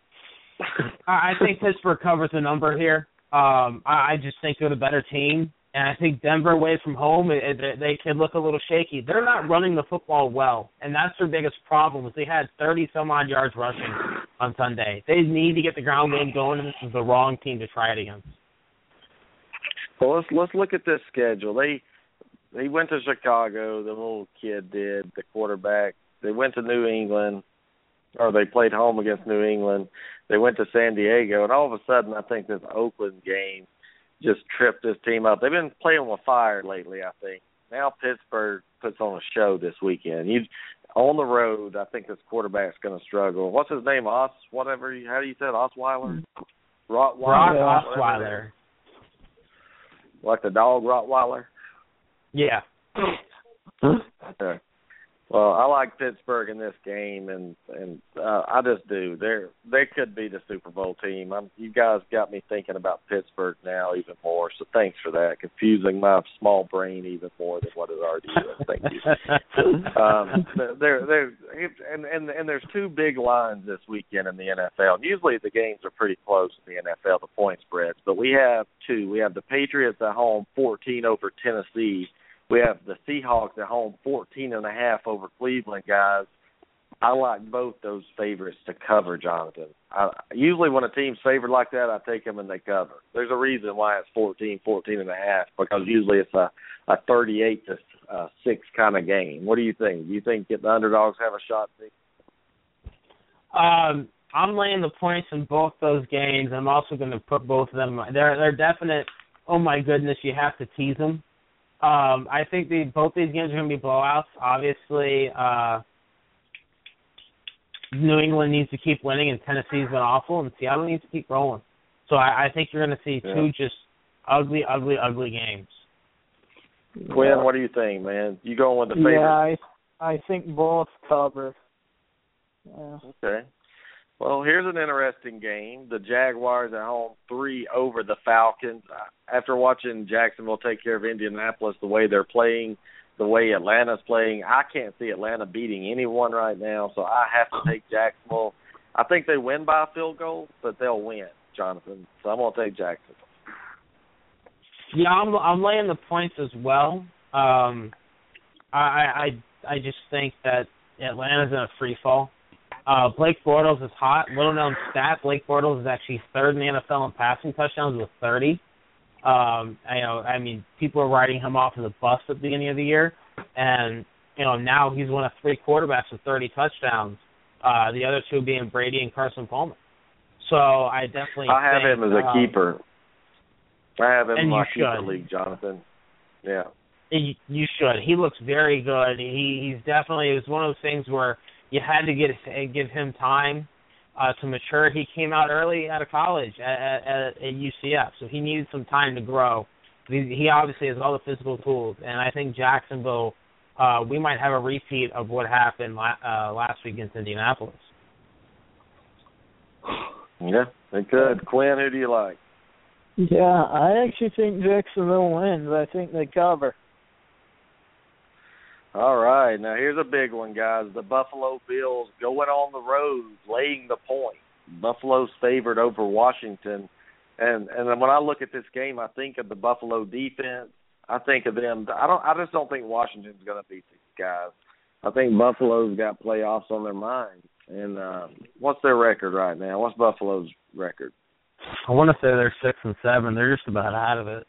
I think Pittsburgh covers the number here. Um, I just think they're the better team, and I think Denver away from home, it, it, they could look a little shaky. They're not running the football well, and that's their biggest problem. Is they had thirty-some-odd yards rushing on Sunday. They need to get the ground game going, and this is the wrong team to try it against. Well, let's, let's look at this schedule. They they went to Chicago, the little kid did, the quarterback. They went to New England, or they played home against New England. They went to San Diego, and all of a sudden I think this Oakland game just tripped this team up. They've been playing with fire lately, I think. Now Pittsburgh puts on a show this weekend. You, On the road, I think this quarterback's going to struggle. What's his name? Os, whatever. How do you say it? Osweiler? Rottweiler? Brock Osweiler. Like the dog Rottweiler? Yeah. Okay. Well, I like Pittsburgh in this game, and and uh, I just do. They're they could be the Super Bowl team. I'm, you guys got me thinking about Pittsburgh now even more. So thanks for that, confusing my small brain even more than what it already is. Thank you. um, they're they're and, and and there's two big lines this weekend in the N F L. And usually the games are pretty close in the N F L, the point spreads, but we have two. We have the Patriots at home, fourteen over Tennessee. We have the Seahawks at home, fourteen and a half over Cleveland, guys. I like both those favorites to cover, Jonathan. I, usually when a team's favored like that, I take them and they cover. There's a reason why it's fourteen, fourteen and a half, because usually it's a, a thirty-eight to six kind of game. What do you think? Do you think the underdogs have a shot? Um, I'm laying the points in both those games. I'm also going to put both of them. They're, they're definite, oh, my goodness, you have to tease them. Um, I think the, both these games are going to be blowouts. Obviously, uh, New England needs to keep winning, and Tennessee's been awful, and Seattle needs to keep rolling. So I, I think you're going to see yeah. two just ugly, ugly, ugly games. Quinn, yeah. What do you think, man? You going with the favorite? Yeah, I, I think both cover. Yeah. Okay. Well, here's an interesting game. The Jaguars at home, three over the Falcons. After watching Jacksonville take care of Indianapolis, the way they're playing, the way Atlanta's playing, I can't see Atlanta beating anyone right now, so I have to take Jacksonville. I think they win by a field goal, but they'll win, Jonathan. So I'm going to take Jacksonville. Yeah, I'm, I'm laying the points as well. Um, I, I, I just think that Atlanta's in a free fall. Uh, Blake Bortles is hot. Little-known stat, Blake Bortles is actually third in the N F L in passing touchdowns with thirty. Um, I, you know, I mean, people are riding him off of the bus at the beginning of the year, and you know now he's one of three quarterbacks with thirty touchdowns. Uh, the other two being Brady and Carson Palmer. So I definitely I have think, him as a um, keeper. I have him in my keeper league, Jonathan. Yeah, you, you should. He looks very good. He he's definitely it was one of those things where. You had to get give him time uh, to mature. He came out early out of college at, at, at U C F, so he needed some time to grow. He, he obviously has all the physical tools, and I think Jacksonville, uh, we might have a repeat of what happened la- uh, last week against Indianapolis. Yeah, they could. Quinn, who do you like? Yeah, I actually think Jacksonville wins. I think they cover. All right, now here's a big one, guys. The Buffalo Bills going on the road, laying the point. Buffalo's favored over Washington. And and when I look at this game, I think of the Buffalo defense. I think of them. I don't. I just don't think Washington's going to beat these guys. I think Buffalo's got playoffs on their mind. And uh, what's their record right now? What's Buffalo's record? I want to say they're six and seven. They're just about out of it.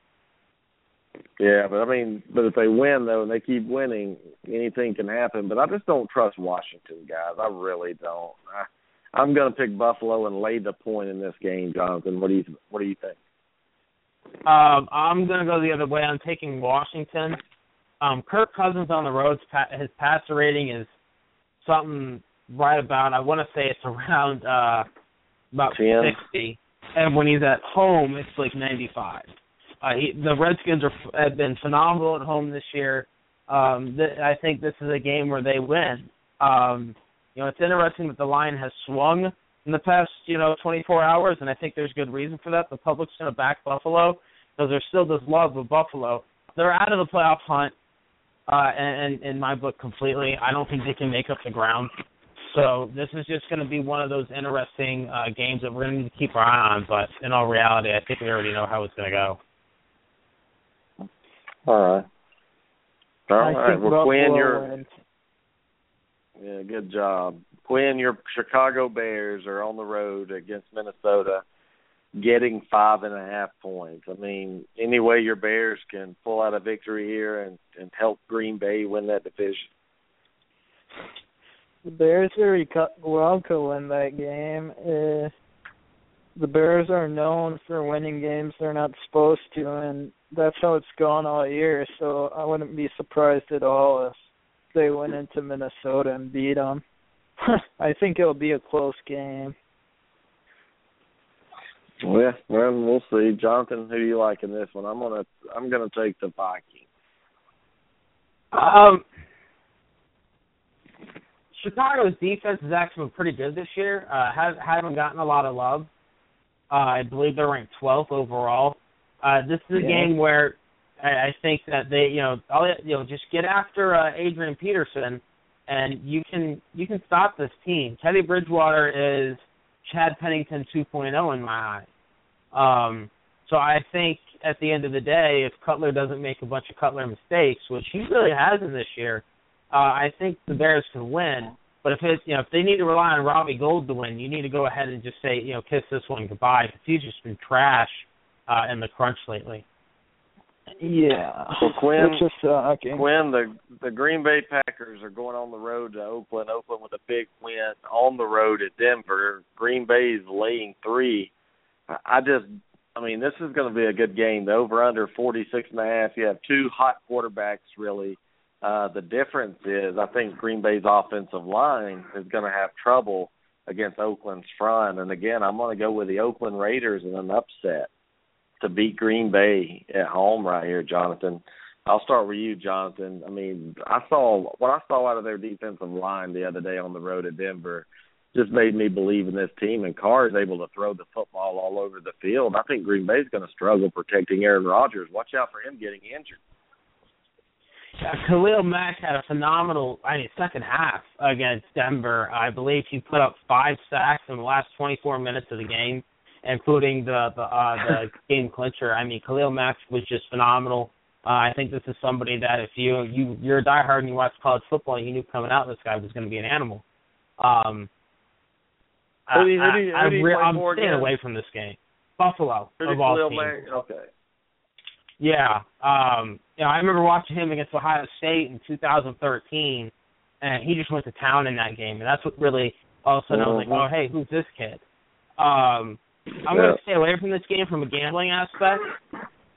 Yeah, but I mean, but if they win, though, and they keep winning, anything can happen. But I just don't trust Washington, guys. I really don't. I, I'm going to pick Buffalo and lay the point in this game, Jonathan. What do you What do you think? Um, I'm going to go the other way. I'm taking Washington. Um, Kirk Cousins on the road, his passer rating is something right about, I want to say it's around uh, about ten. sixty. And when he's at home, it's like ninety-five. Uh, he, the Redskins are, have been phenomenal at home this year. Um, th- I think this is a game where they win. Um, you know, it's interesting that the line has swung in the past, you know, twenty-four hours, and I think there's good reason for that. The public's going to back Buffalo because there's still this love of Buffalo. They're out of the playoff hunt, uh, and, and in my book, completely. I don't think they can make up the ground. So this is just going to be one of those interesting uh, games that we're going to need to keep our eye on. But in all reality, I think we already know how it's going to go. All right. All I right. Well, Quinn, you're yeah, good job. Quinn, your Chicago Bears are on the road against Minnesota, getting five and a half points. I mean, any way your Bears can pull out a victory here and, and help Green Bay win that division. The Bears are well could win that game. Uh, the Bears are known for winning games they're not supposed to, and that's how it's gone all year, so I wouldn't be surprised at all if they went into Minnesota and beat them. I think it'll be a close game. Yeah, well, we'll see. Jonathan, who do you like in this one? I'm gonna, I'm gonna take the Vikings. Um, Chicago's defense has actually been pretty good this year. Uh, has, haven't gotten a lot of love. Uh, I believe they're ranked twelfth overall. Uh, this is a yeah. game where I, I think that they, you know, all, you know, just get after uh, Adrian Peterson, and you can you can stop this team. Teddy Bridgewater is Chad Pennington two point oh in my eye. Um, so I think at the end of the day, if Cutler doesn't make a bunch of Cutler mistakes, which he really hasn't this year, uh, I think the Bears can win. But if it's, you know, if they need to rely on Robbie Gould to win, you need to go ahead and just say, you know, kiss this one goodbye. He's just been trash uh, in the crunch lately. Yeah. Well, Quinn, Quinn, the the Green Bay Packers are going on the road to Oakland. Oakland with a big win on the road at Denver. Green Bay is laying three. I just, I mean, this is going to be a good game. The over-under forty-six and a half. You have two hot quarterbacks, really. Uh, the difference is I think Green Bay's offensive line is going to have trouble against Oakland's front. And, again, I'm going to go with the Oakland Raiders in an upset to beat Green Bay at home right here, Jonathan. I'll start with you, Jonathan. I mean, I saw what I saw out of their defensive line the other day on the road at Denver just made me believe in this team, and Carr is able to throw the football all over the field. I think Green Bay's going to struggle protecting Aaron Rodgers. Watch out for him getting injured. Uh, Khalil Mack had a phenomenal I mean, second half against Denver. I believe he put up five sacks in the last twenty-four minutes of the game, including the the, uh, the game clincher. I mean, Khalil Mack was just phenomenal. Uh, I think this is somebody that if you, you, you're a diehard and you watch college football, you knew coming out this guy was going to be an animal. Um, I, who do you, who do you, I, who do you I, I'm staying against? away from this game. Buffalo, who of all Khalil teams. Mack? Okay. Yeah. Um, you know, I remember watching him against Ohio State in two thousand thirteen, and he just went to town in that game. And that's what really also knows, mm-hmm. like, oh, hey, who's this kid? Um I'm yeah. going to stay away from this game from a gambling aspect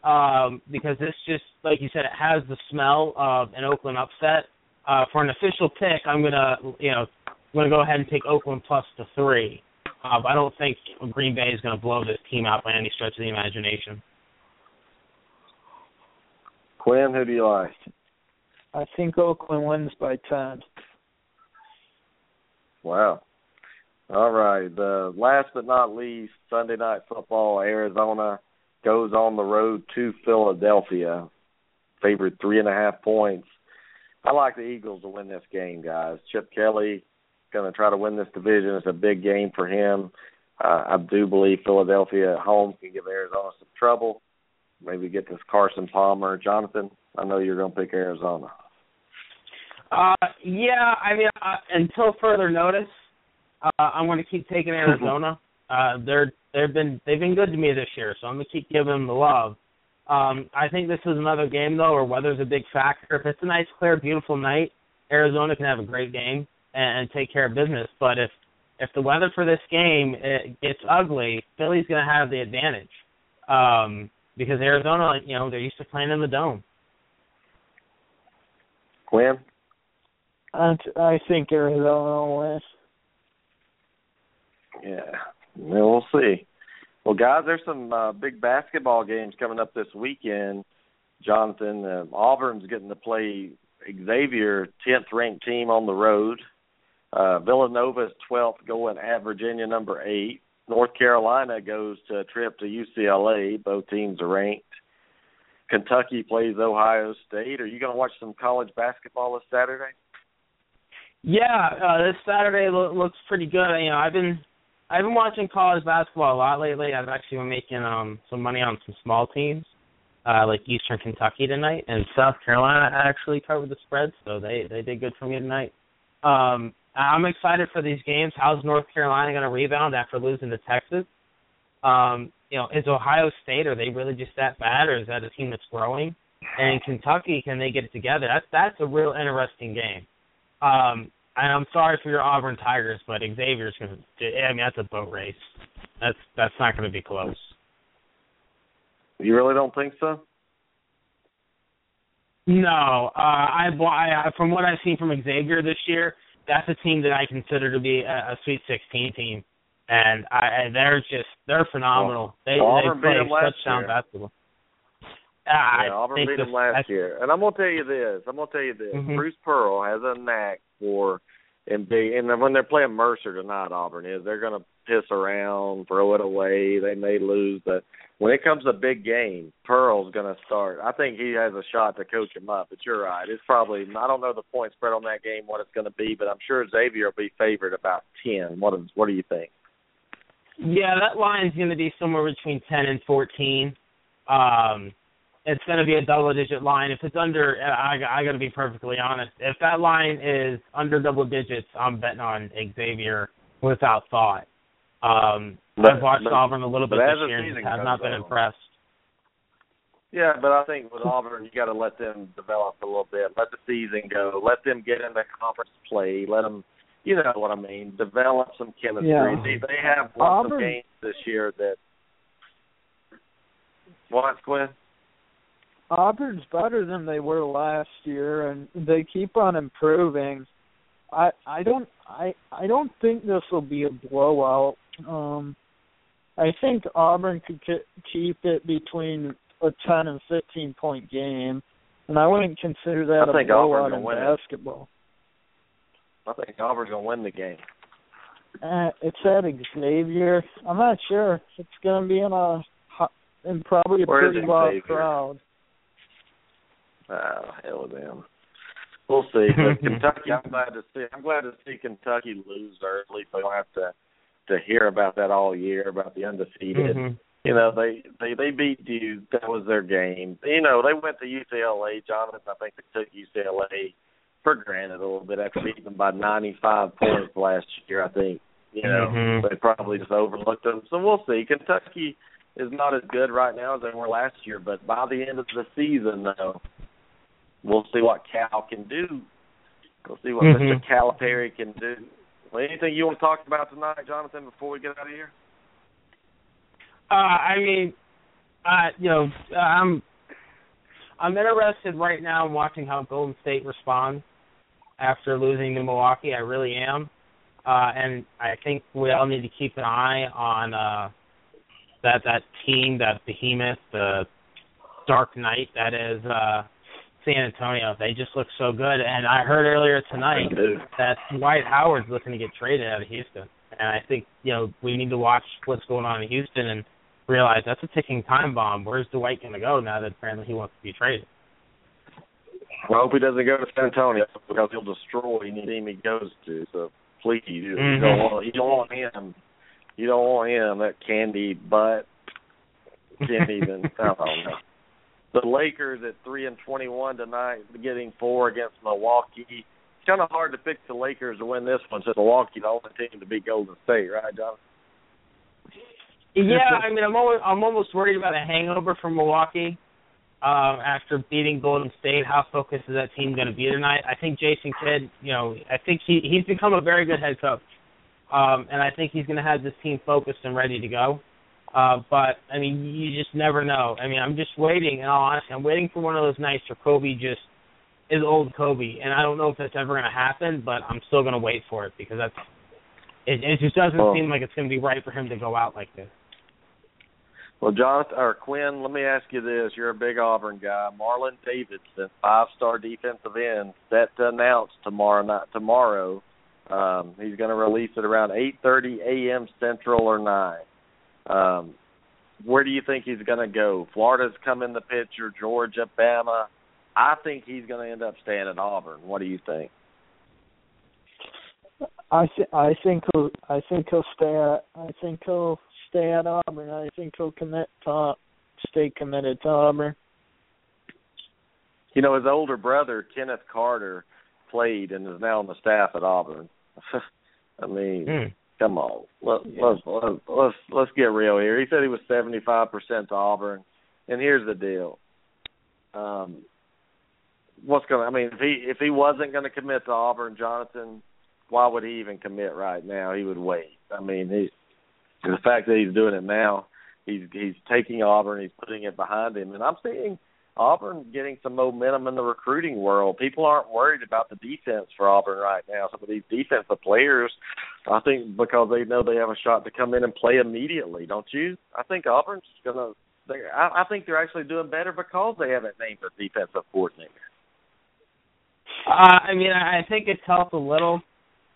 um, because this just, like you said, it has the smell of an Oakland upset. Uh, for an official pick, I'm going to, you know, I'm going to go ahead and pick Oakland plus the three. Uh, but I don't think Green Bay is going to blow this team out by any stretch of the imagination. Quinn, who do you like? I think Oakland wins by ten. Wow. All right. Uh, last but not least, Sunday Night Football. Arizona goes on the road to Philadelphia, favored three and a half points. I like the Eagles to win this game, guys. Chip Kelly going to try to win this division. It's a big game for him. Uh, I do believe Philadelphia at home can give Arizona some trouble. Maybe get this Carson Palmer. Jonathan, I know you're going to pick Arizona. Uh, yeah, I mean, uh, until further notice, Uh, I'm going to keep taking Arizona. Uh, they're they've been they've been good to me this year, so I'm going to keep giving them the love. Um, I think this is another game though, where weather's a big factor. If it's a nice, clear, beautiful night, Arizona can have a great game and, and take care of business. But if if the weather for this game it gets ugly, Philly's going to have the advantage um, because Arizona, you know, they're used to playing in the dome. Quinn, I, I think Arizona wins. Yeah, we'll see. Well, guys, there's some uh, big basketball games coming up this weekend. Jonathan, uh, Auburn's getting to play Xavier, tenth-ranked team on the road. Uh, Villanova's twelfth going at Virginia, number eight. North Carolina goes to a trip to U C L A. Both teams are ranked. Kentucky plays Ohio State. Are you going to watch some college basketball this Saturday? Yeah, uh, this Saturday lo- looks pretty good. You know, I've been – I've been watching college basketball a lot lately. I've actually been making um, some money on some small teams, uh, like Eastern Kentucky tonight, and South Carolina actually covered the spread, so they, they did good for me tonight. Um, I'm excited for these games. How's North Carolina going to rebound after losing to Texas? Um, you know, is Ohio State, are they really just that bad, or is that a team that's growing? And Kentucky, can they get it together? That's, that's a real interesting game. Um And I'm sorry for your Auburn Tigers, but Xavier's going to – I mean, that's a boat race. That's that's not going to be close. You really don't think so? No, uh, I, I from what I've seen from Xavier this year, that's a team that I consider to be a, a Sweet sixteen team, and I, they're just they're phenomenal. Well, they Auburn they play touchdown year. basketball. Ah, yeah, Auburn beat them last I, year, and I'm gonna tell you this. I'm gonna tell you this. Mm-hmm. Bruce Pearl has a knack for and be and when they're playing Mercer tonight, Auburn is they're gonna piss around, throw it away. They may lose, but when it comes to big games, Pearl's going to start. I think he has a shot to coach him up, but you're right. It's probably, I don't know the point spread on that game, what it's going to be, but I'm sure Xavier will be favored about ten. What, what do you think? Yeah, that line's going to be somewhere between ten and fourteen. Um, it's going to be a double-digit line. If it's under, I, I got to be perfectly honest, if that line is under double digits, I'm betting on Xavier without thought. Um, but, I've watched but, Auburn a little bit this year and have not been on. impressed. Yeah, but I think with Auburn, you got to let them develop a little bit. Let the season go. Let them get into conference play. Let them, you know what I mean, develop some chemistry. Yeah. They, they have lots Auburn. of games this year that – what, Quinn? Auburn's better than they were last year, and they keep on improving. I, I don't I, I don't think this will be a blowout. Um, I think Auburn could keep it between a ten and fifteen point game, and I wouldn't consider that I a blowout in basketball. It. I think Auburn's going to win the game. Uh, it's at Xavier. I'm not sure. It's going to be in a in probably a Where pretty loud crowd. Oh, hell damn. We'll see. But Kentucky, I'm glad to see. I'm glad to see Kentucky lose early, so you don't have to to hear about that all year about the undefeated. Mm-hmm. You know, they, they they beat Duke. That was their game. You know, they went to U C L A. Jonathan, I think they took U C L A for granted a little bit after beating them by ninety-five points last year. I think you know mm-hmm. they probably just overlooked them. So we'll see. Kentucky is not as good right now as they were last year, but by the end of the season, though. We'll see what Cal can do. We'll see what mm-hmm. Mister Calipari can do. Well, anything you want to talk about tonight, Jonathan, before we get out of here? Uh, I mean, uh, you know, I'm I'm interested right now in watching how Golden State responds after losing to Milwaukee. I really am. Uh, and I think we all need to keep an eye on uh, that, that team, that behemoth, the dark knight that is uh, – San Antonio. They just look so good. And I heard earlier tonight that Dwight Howard's looking to get traded out of Houston. And I think, you know, we need to watch what's going on in Houston and realize that's a ticking time bomb. Where's Dwight going to go now that apparently he wants to be traded? Well, I hope he doesn't go to San Antonio because he'll destroy any team he goes to. So, please, mm-hmm. you, don't want, you don't want him. You don't want him, that candy butt. Can't even, I don't know. The Lakers at three and twenty-one tonight, getting four against Milwaukee. It's kind of hard to pick the Lakers to win this one. Since Milwaukee's the only team to beat Golden State, right, John? Yeah, I mean, I'm always, I'm almost worried about a hangover from Milwaukee um, after beating Golden State. How focused is that team going to be tonight? I think Jason Kidd, you know, I think he he's become a very good head coach, um, and I think he's going to have this team focused and ready to go. Uh, but, I mean, you just never know. I mean, I'm just waiting, in all honesty. I'm waiting for one of those nights where Kobe just is old Kobe. And I don't know if that's ever going to happen, but I'm still going to wait for it because that's it, it just doesn't well, seem like it's going to be right for him to go out like this. Well, Jonathan, or Quinn, let me ask you this. You're a big Auburn guy. Marlon Davidson, five-star defensive end, set to announce tomorrow night. Tomorrow, um, he's going to release it around eight thirty a.m. Central or nine. Um, where do you think he's going to go? Florida's come in the picture, Georgia, Bama. I think he's going to end up staying at Auburn. What do you think? I th- I think he'll I think he'll stay at I think he'll stay at Auburn. I think he'll commit to stay committed to Auburn. You know, his older brother Kenneth Carter played and is now on the staff at Auburn. I mean. Mm. Come on, let's, let's let's let's get real here. He said he was seventy-five percent to Auburn, and here's the deal. Um, what's gonna? I mean, if he if he wasn't gonna commit to Auburn, Jonathan, why would he even commit right now? He would wait. I mean, he, the fact that he's doing it now, he's he's taking Auburn, he's putting it behind him, and I'm seeing Auburn getting some momentum in the recruiting world. People aren't worried about the defense for Auburn right now. Some of these defensive players, I think, because they know they have a shot to come in and play immediately, don't you? I think Auburn's going to – I think they're actually doing better because they haven't named a defensive coordinator. Uh, I mean, I think it's helped a little.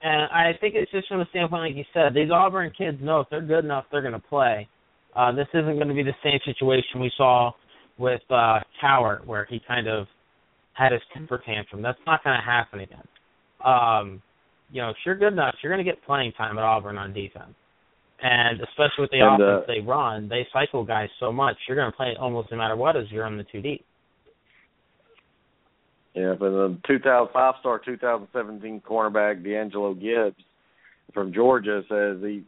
And I think it's just from the standpoint, like you said, these Auburn kids know if they're good enough, they're going to play. Uh, this isn't going to be the same situation we saw with uh, Cowart, where he kind of had his temper tantrum. That's not going to happen again. Um, you know, if you're good enough, you're going to get playing time at Auburn on defense. And especially with the and, offense uh, they run, they cycle guys so much, you're going to play almost no matter what as you're on the two deep. Yeah, but the two thousand five-star two thousand seventeen cornerback D'Angelo Gibbs from Georgia says he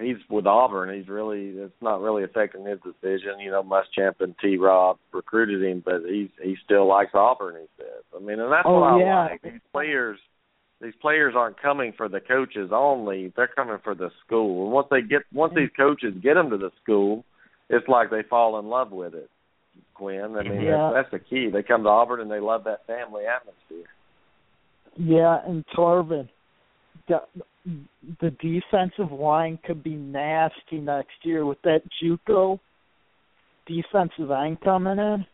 he's with Auburn. He's really it's not really affecting his decision. You know, Muschamp and T. Rob recruited him, but he's he still likes Auburn. He says, I mean, and that's oh, what I yeah. like. These players, these players aren't coming for the coaches only. They're coming for the school. And once they get once these coaches get them to the school, it's like they fall in love with it. Quinn. I mean, yeah. that's, that's the key. They come to Auburn and they love that family atmosphere. Yeah, and Torvin, the, the defensive line could be nasty next year with that JUCO defensive end coming in,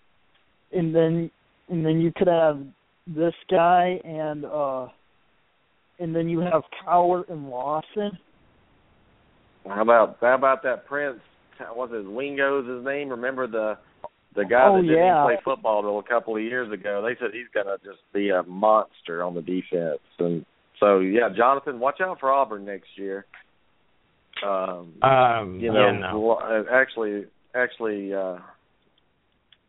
and then and then you could have this guy and uh, and then you have Cowart and Lawson. How about how about that Prince? Was his Wingo's his name? Remember the. The guy oh, that didn't yeah. play football until a couple of years ago, they said he's going to just be a monster on the defense. And so, yeah, Jonathan, watch out for Auburn next year. Um, um, you know, yeah, no. actually, actually uh,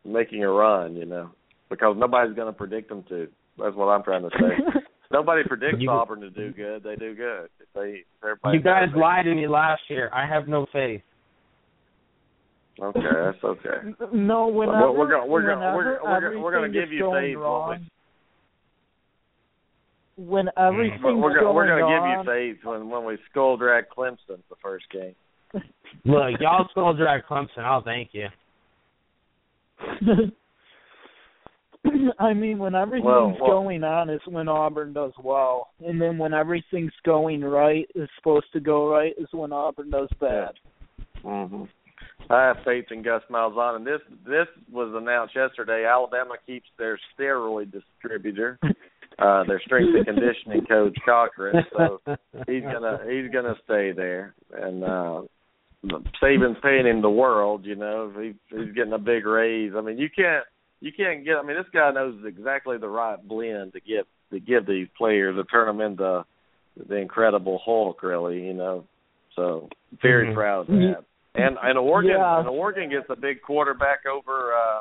making a run, you know, because nobody's going to predict them to. That's what I'm trying to say. Nobody predicts you, Auburn to do good. They do good. If they, if you guys lied to me last year. I have no faith. Okay, that's okay. No, whenever, we're gonna we're gonna whenever we're gonna, we're gonna give you faith. Wrong, when everything's we're, we're gonna, going we're gonna on, give you faith when when we skull drag Clemson the first game. Look, y'all skull drag Clemson, I'll thank you. I mean, when everything's well, well, going on is when Auburn does well, and then when everything's going right is supposed to go right is when Auburn does bad. Mm-hmm. I have faith in Gus Malzahn, and this this was announced yesterday. Alabama keeps their steroid distributor, uh, their strength and conditioning coach Cochran, so he's gonna he's gonna stay there. And uh, Saban's paying him the world, you know. He, he's getting a big raise. I mean, you can't you can't get. I mean, this guy knows exactly the right blend to give to give these players to turn them into the Incredible Hulk, really, you know. So very mm-hmm. proud of that. And and Oregon, yeah. and Oregon gets a big quarterback over uh,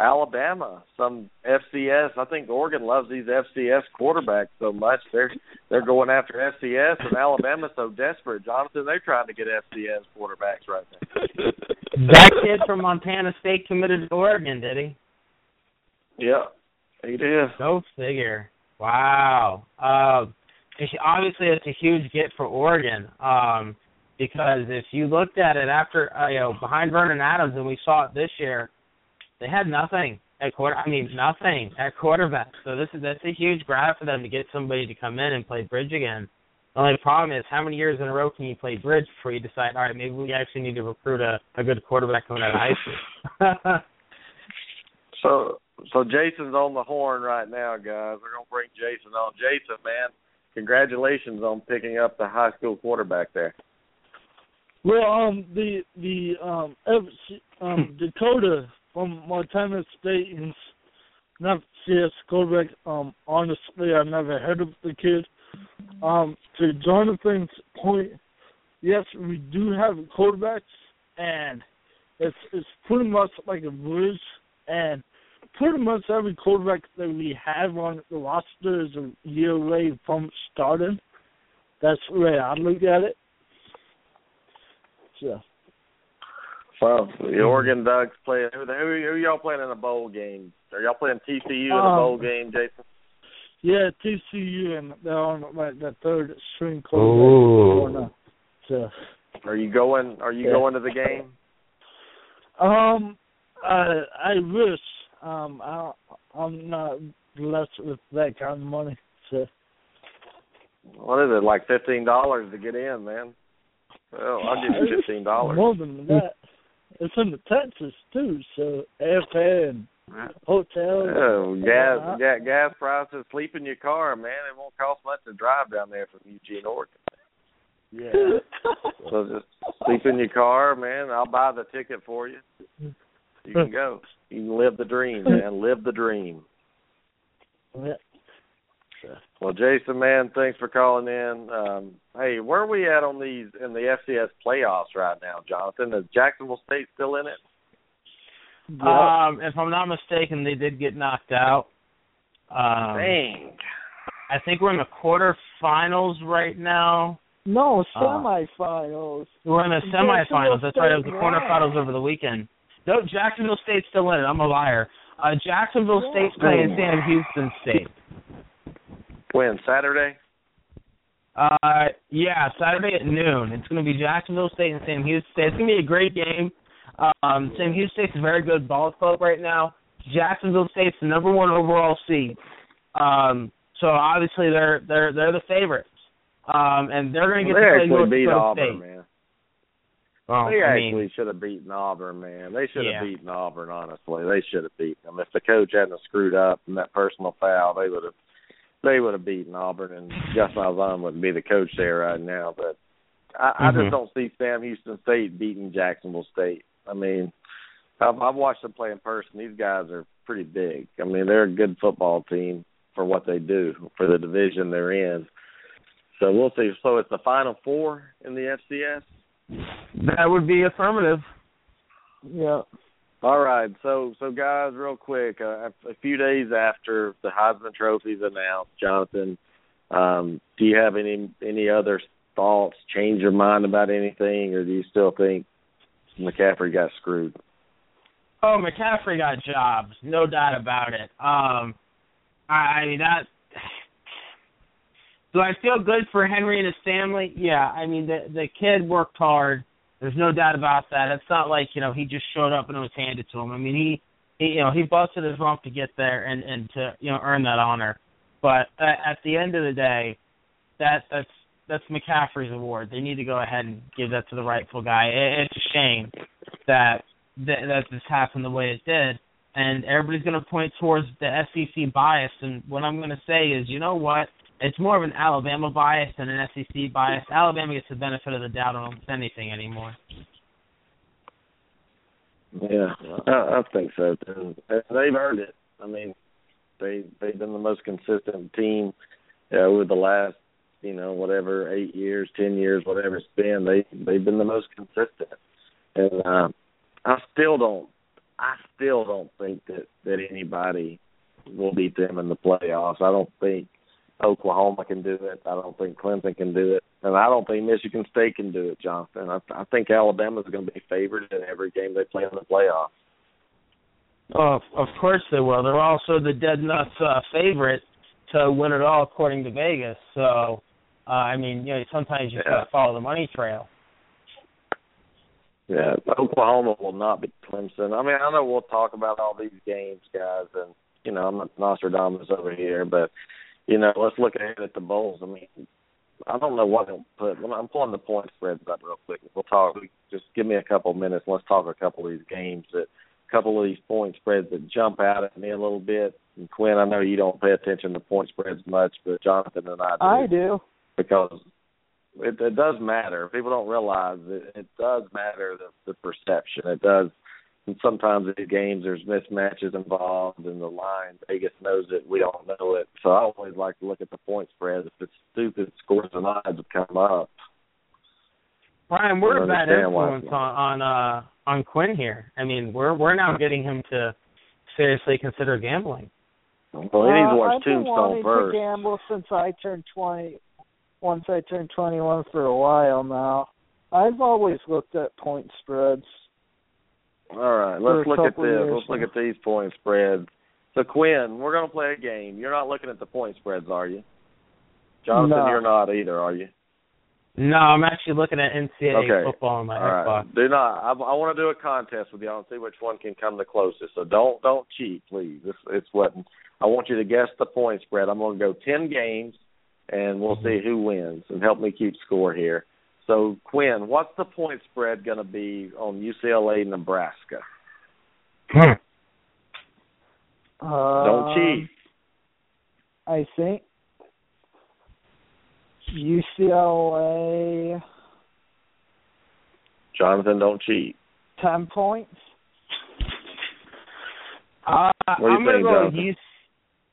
Alabama. Some F C S, I think Oregon loves these F C S quarterbacks so much. They're they're going after F C S, and Alabama's so desperate. Jonathan, they're trying to get F C S quarterbacks right now. That kid from Montana State committed to Oregon, did he? Yeah, he did. Go figure. Wow. Uh, obviously, it's a huge get for Oregon. Um, Because if you looked at it after, uh, you know, behind Vernon Adams, and we saw it this year, they had nothing at quarter. I mean, nothing at quarterback. So this is that's a huge grab for them to get somebody to come in and play bridge again. The only problem is how many years in a row can you play bridge before you decide, all right, maybe we actually need to recruit a, a good quarterback coming out of high school. so, so Jason's on the horn right now, guys. We're gonna bring Jason on. Jason, man, congratulations on picking up the high school quarterback there. Well, um, the the um, um, Dakota from Montana State is not C S quarterback. Um, honestly, I've never heard of the kid. Um, to Jonathan's point, yes, we do have quarterbacks, and it's it's pretty much like a bridge. And pretty much every quarterback that we have on the roster is a year away from starting. That's the way I look at it. Yeah. Well, the Oregon Ducks playing. Who, who, who y'all playing in a bowl game? Are y'all playing T C U in um, a bowl game, Jason? Yeah, T C U, and they're on like the third string quarterback. So, are you going? Are you yeah. going to the game? Um, I I wish Um, I I'm not blessed with that kind of money. So. What is it, like fifteen dollars to get in, man? Well, I'll give you fifteen dollars. More than that. It's in the Texas, too, so airfare and hotel. Oh, gas, uh, gas, gas prices, sleep in your car, man. It won't cost much to drive down there from Eugene, Oregon. Yeah. So just sleep in your car, man. I'll buy the ticket for you. You can go. You can live the dream, man. Live the dream. Yeah. Well, Jason, man, thanks for calling in. Um, hey, where are we at on these in the F C S playoffs right now, Jonathan? Is Jacksonville State still in it? Um, if I'm not mistaken, they did get knocked out. Um, Dang. I think we're in the quarterfinals right now. No, semifinals. Uh, we're in the semifinals. That's right. It was the quarterfinals over the weekend. No, Jacksonville State's still in it. I'm a liar. Uh, Jacksonville yeah. State's playing Sam Houston State. When, Saturday? Uh, yeah, Saturday at noon. It's going to be Jacksonville State and Sam Houston State. It's going to be a great game. Um, Sam Houston State's a very good ball club right now. Jacksonville State's the number one overall seed. Um, so obviously they're they're they're the favorites, um, and they're going to get well, to play North Carolina State. Man. Well, they I actually mean, should have beaten Auburn, man. They should have yeah. beaten Auburn. Honestly, they should have beaten them. If the coach hadn't screwed up and that personal foul, they would have. They would have beaten Auburn, and Gus Malzahn wouldn't be the coach there right now. But I, mm-hmm. I just don't see Sam Houston State beating Jacksonville State. I mean, I've, I've watched them play in person. These guys are pretty big. I mean, they're a good football team for what they do, for the division they're in. So we'll see. So it's the Final Four in the F C S? That would be affirmative. Yeah. All right, so so guys, real quick, uh, a few days after the Heisman Trophy's announced, Jonathan, um, do you have any any other thoughts? Change your mind about anything, or do you still think McCaffrey got screwed? Oh, McCaffrey got jobs, no doubt about it. Um, I mean that. Do I feel good for Henry and his family? Yeah, I mean the the kid worked hard. There's no doubt about that. It's not like, you know, he just showed up and it was handed to him. I mean, he, he you know, he busted his rump to get there and, and to, you know, earn that honor. But at the end of the day, that that's that's McCaffrey's award. They need to go ahead and give that to the rightful guy. It, it's a shame that, that that this happened the way it did. And everybody's going to point towards the S E C bias. And what I'm going to say is, you know what? It's more of an Alabama bias than an S E C bias. Alabama gets the benefit of the doubt on almost anything anymore. Yeah, I, I think so, too. They've earned it. I mean, they, they've been the most consistent team uh, over the last, you know, whatever, eight years, ten years, whatever it's been. They, they've been the most consistent. And uh, I still don't I still don't think that, that anybody will beat them in the playoffs. I don't think Oklahoma can do it. I don't think Clemson can do it. And I don't think Michigan State can do it, Jonathan. I, I think Alabama's going to be favored in every game they play in the playoffs. Oh, of course they will. They're also the dead nuts uh, favorite to win it all, according to Vegas. So, uh, I mean, you know, sometimes you yeah. got to follow the money trail. Yeah, Oklahoma will not be Clemson. I mean, I know we'll talk about all these games, guys, and, you know, I'm not Nostradamus over here, but you know, let's look ahead at the bowls. I mean, I don't know what they'll put. I'm pulling the point spreads up real quick. We'll talk. Just give me a couple minutes. Let's talk a couple of these games, that, a couple of these point spreads that jump out at me a little bit. And Quinn, I know you don't pay attention to point spreads much, but Jonathan and I do. I do. Because it, it does matter. People don't realize it, it does matter, the, the perception. It does. And sometimes in games there's mismatches involved in the line. Vegas knows it. We don't know it. So I always like to look at the point spread. If it's stupid, scores and odds would come up. Brian, we're a bad influence on on, uh, on Quinn here. I mean, we're we're now getting him to seriously consider gambling. Well, well he needs to watch Tombstone first. I've been wanting to gamble since I turned twenty. Once I turned twenty-one for a while now. I've always looked at point spreads. All right, let's look at this. Let's look at these point spreads. So, Quinn, we're going to play a game. You're not looking at the point spreads, are you? Jonathan, no. You're not either, are you? No, I'm actually looking at N C double A okay. football on my All Xbox. Right. Do not. I, I want to do a contest with y'all and see which one can come the closest. So don't don't cheat, please. It's, it's what I want you to guess the point spread. I'm going to go ten games, and we'll mm-hmm. see who wins. And help me keep score here. So Quinn, what's the point spread going to be on U C L A Nebraska? Hmm. Don't uh, cheat. I think U C L A. Jonathan, don't cheat. Ten points. Uh, what do you I'm think, gonna go. U-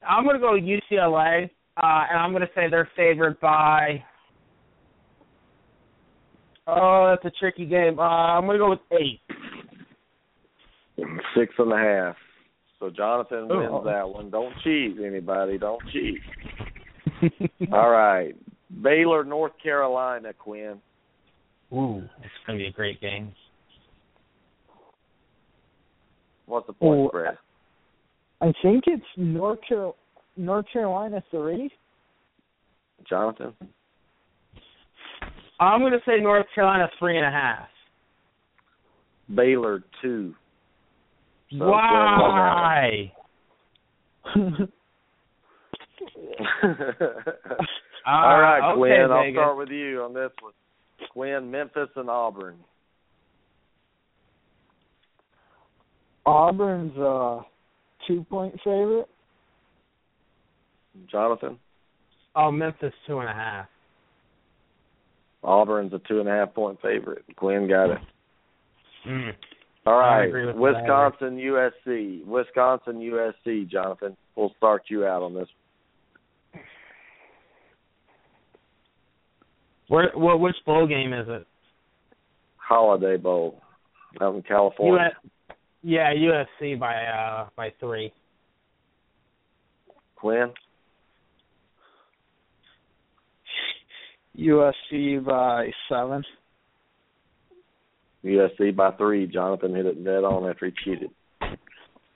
I'm gonna go U C L A, uh, and I'm gonna say they're favored by. Oh, that's a tricky game. Uh, I'm gonna go with eight. Six and a half. So Jonathan wins oh. that one. Don't cheat, anybody. Don't cheat. All right. Baylor, North Carolina, Quinn. Ooh, it's going to be a great game. What's the point, Brad? I think it's North, Carol- North Carolina three. Jonathan? I'm going to say North Carolina three and a half. Baylor two. So why? All right, uh, okay, Quinn, I'll Vegas. start with you on this one. Quinn, Memphis and Auburn. Auburn's a two-point favorite. Jonathan? Oh, Memphis two and a half. Auburn's a two-and-a-half-point favorite. Quinn got it. Mm. All right, Wisconsin, that. U S C. Wisconsin, U S C, Jonathan. We'll start you out on this. Where, well, which bowl game is it? Holiday Bowl out in California. U S, yeah, U S C by uh, by three. Quinn? U S C by seven. U S C by three. Jonathan hit it dead on after he cheated. All,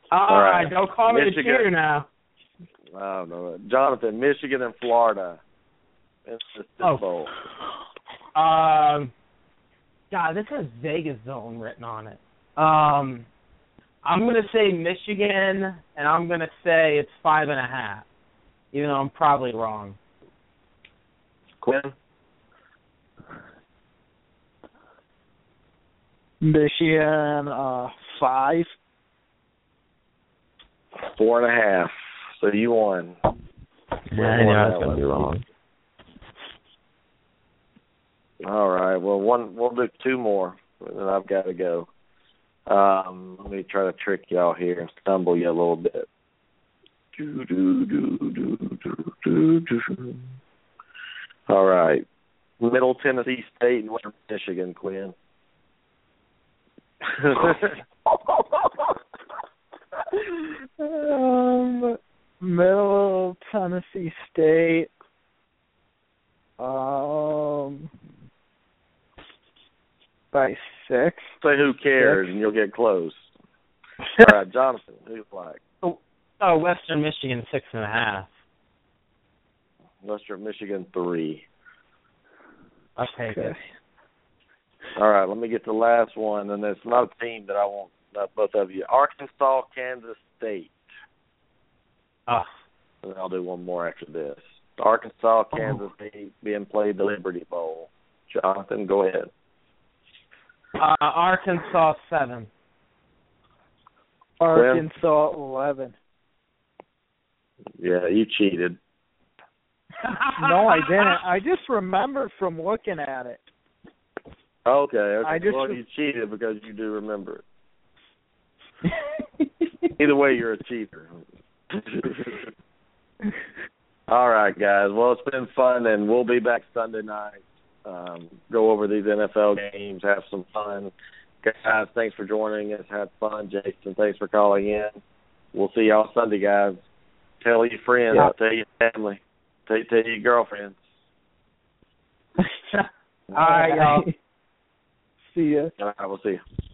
All right. right, don't call Michigan. me a cheater now. I don't know. Jonathan, Michigan and Florida. It's just oh. bowl. Um, God, this has Vegas Zone written on it. Um, I'm going to say Michigan, and I'm going to say it's five and a half, even though I'm probably wrong. Quinn? Michigan, uh, five. Four and a half. So you won. Yeah, I know I was going to be wrong. All right. Well, one we'll do two more, and then I've got to go. Um, let me try to trick y'all here and stumble you a little bit. Do, do, do, do, do, do, do. All right. Middle Tennessee State and Western Michigan, Quinn. um, Middle Tennessee State. Um, by six. Say who cares, six. And you'll get close. All right, Jonathan, who's like? Oh, oh, Western Michigan six and a half. Western Michigan three. Okay. okay. All right, let me get the last one, and it's not a team that I want. Not both of you. Arkansas, Kansas State. Ah. Oh. And I'll do one more after this. Arkansas, Kansas State being played the Liberty Bowl. Jonathan, go ahead. Uh, Arkansas seven. Arkansas eleven. Yeah, you cheated. No, I didn't. I just remembered from looking at it. Okay, okay. I just well, re- you cheated because you do remember it. Either way, you're a cheater. All right, guys. Well, it's been fun, and we'll be back Sunday night. Um, go over these N F L games, have some fun. Guys, thanks for joining us. Have fun. Jason, thanks for calling in. We'll see y'all Sunday, guys. Tell your friends. Yep. Tell your family. Tell, tell your girlfriends. All right, y'all. See ya. All right, we'll see you.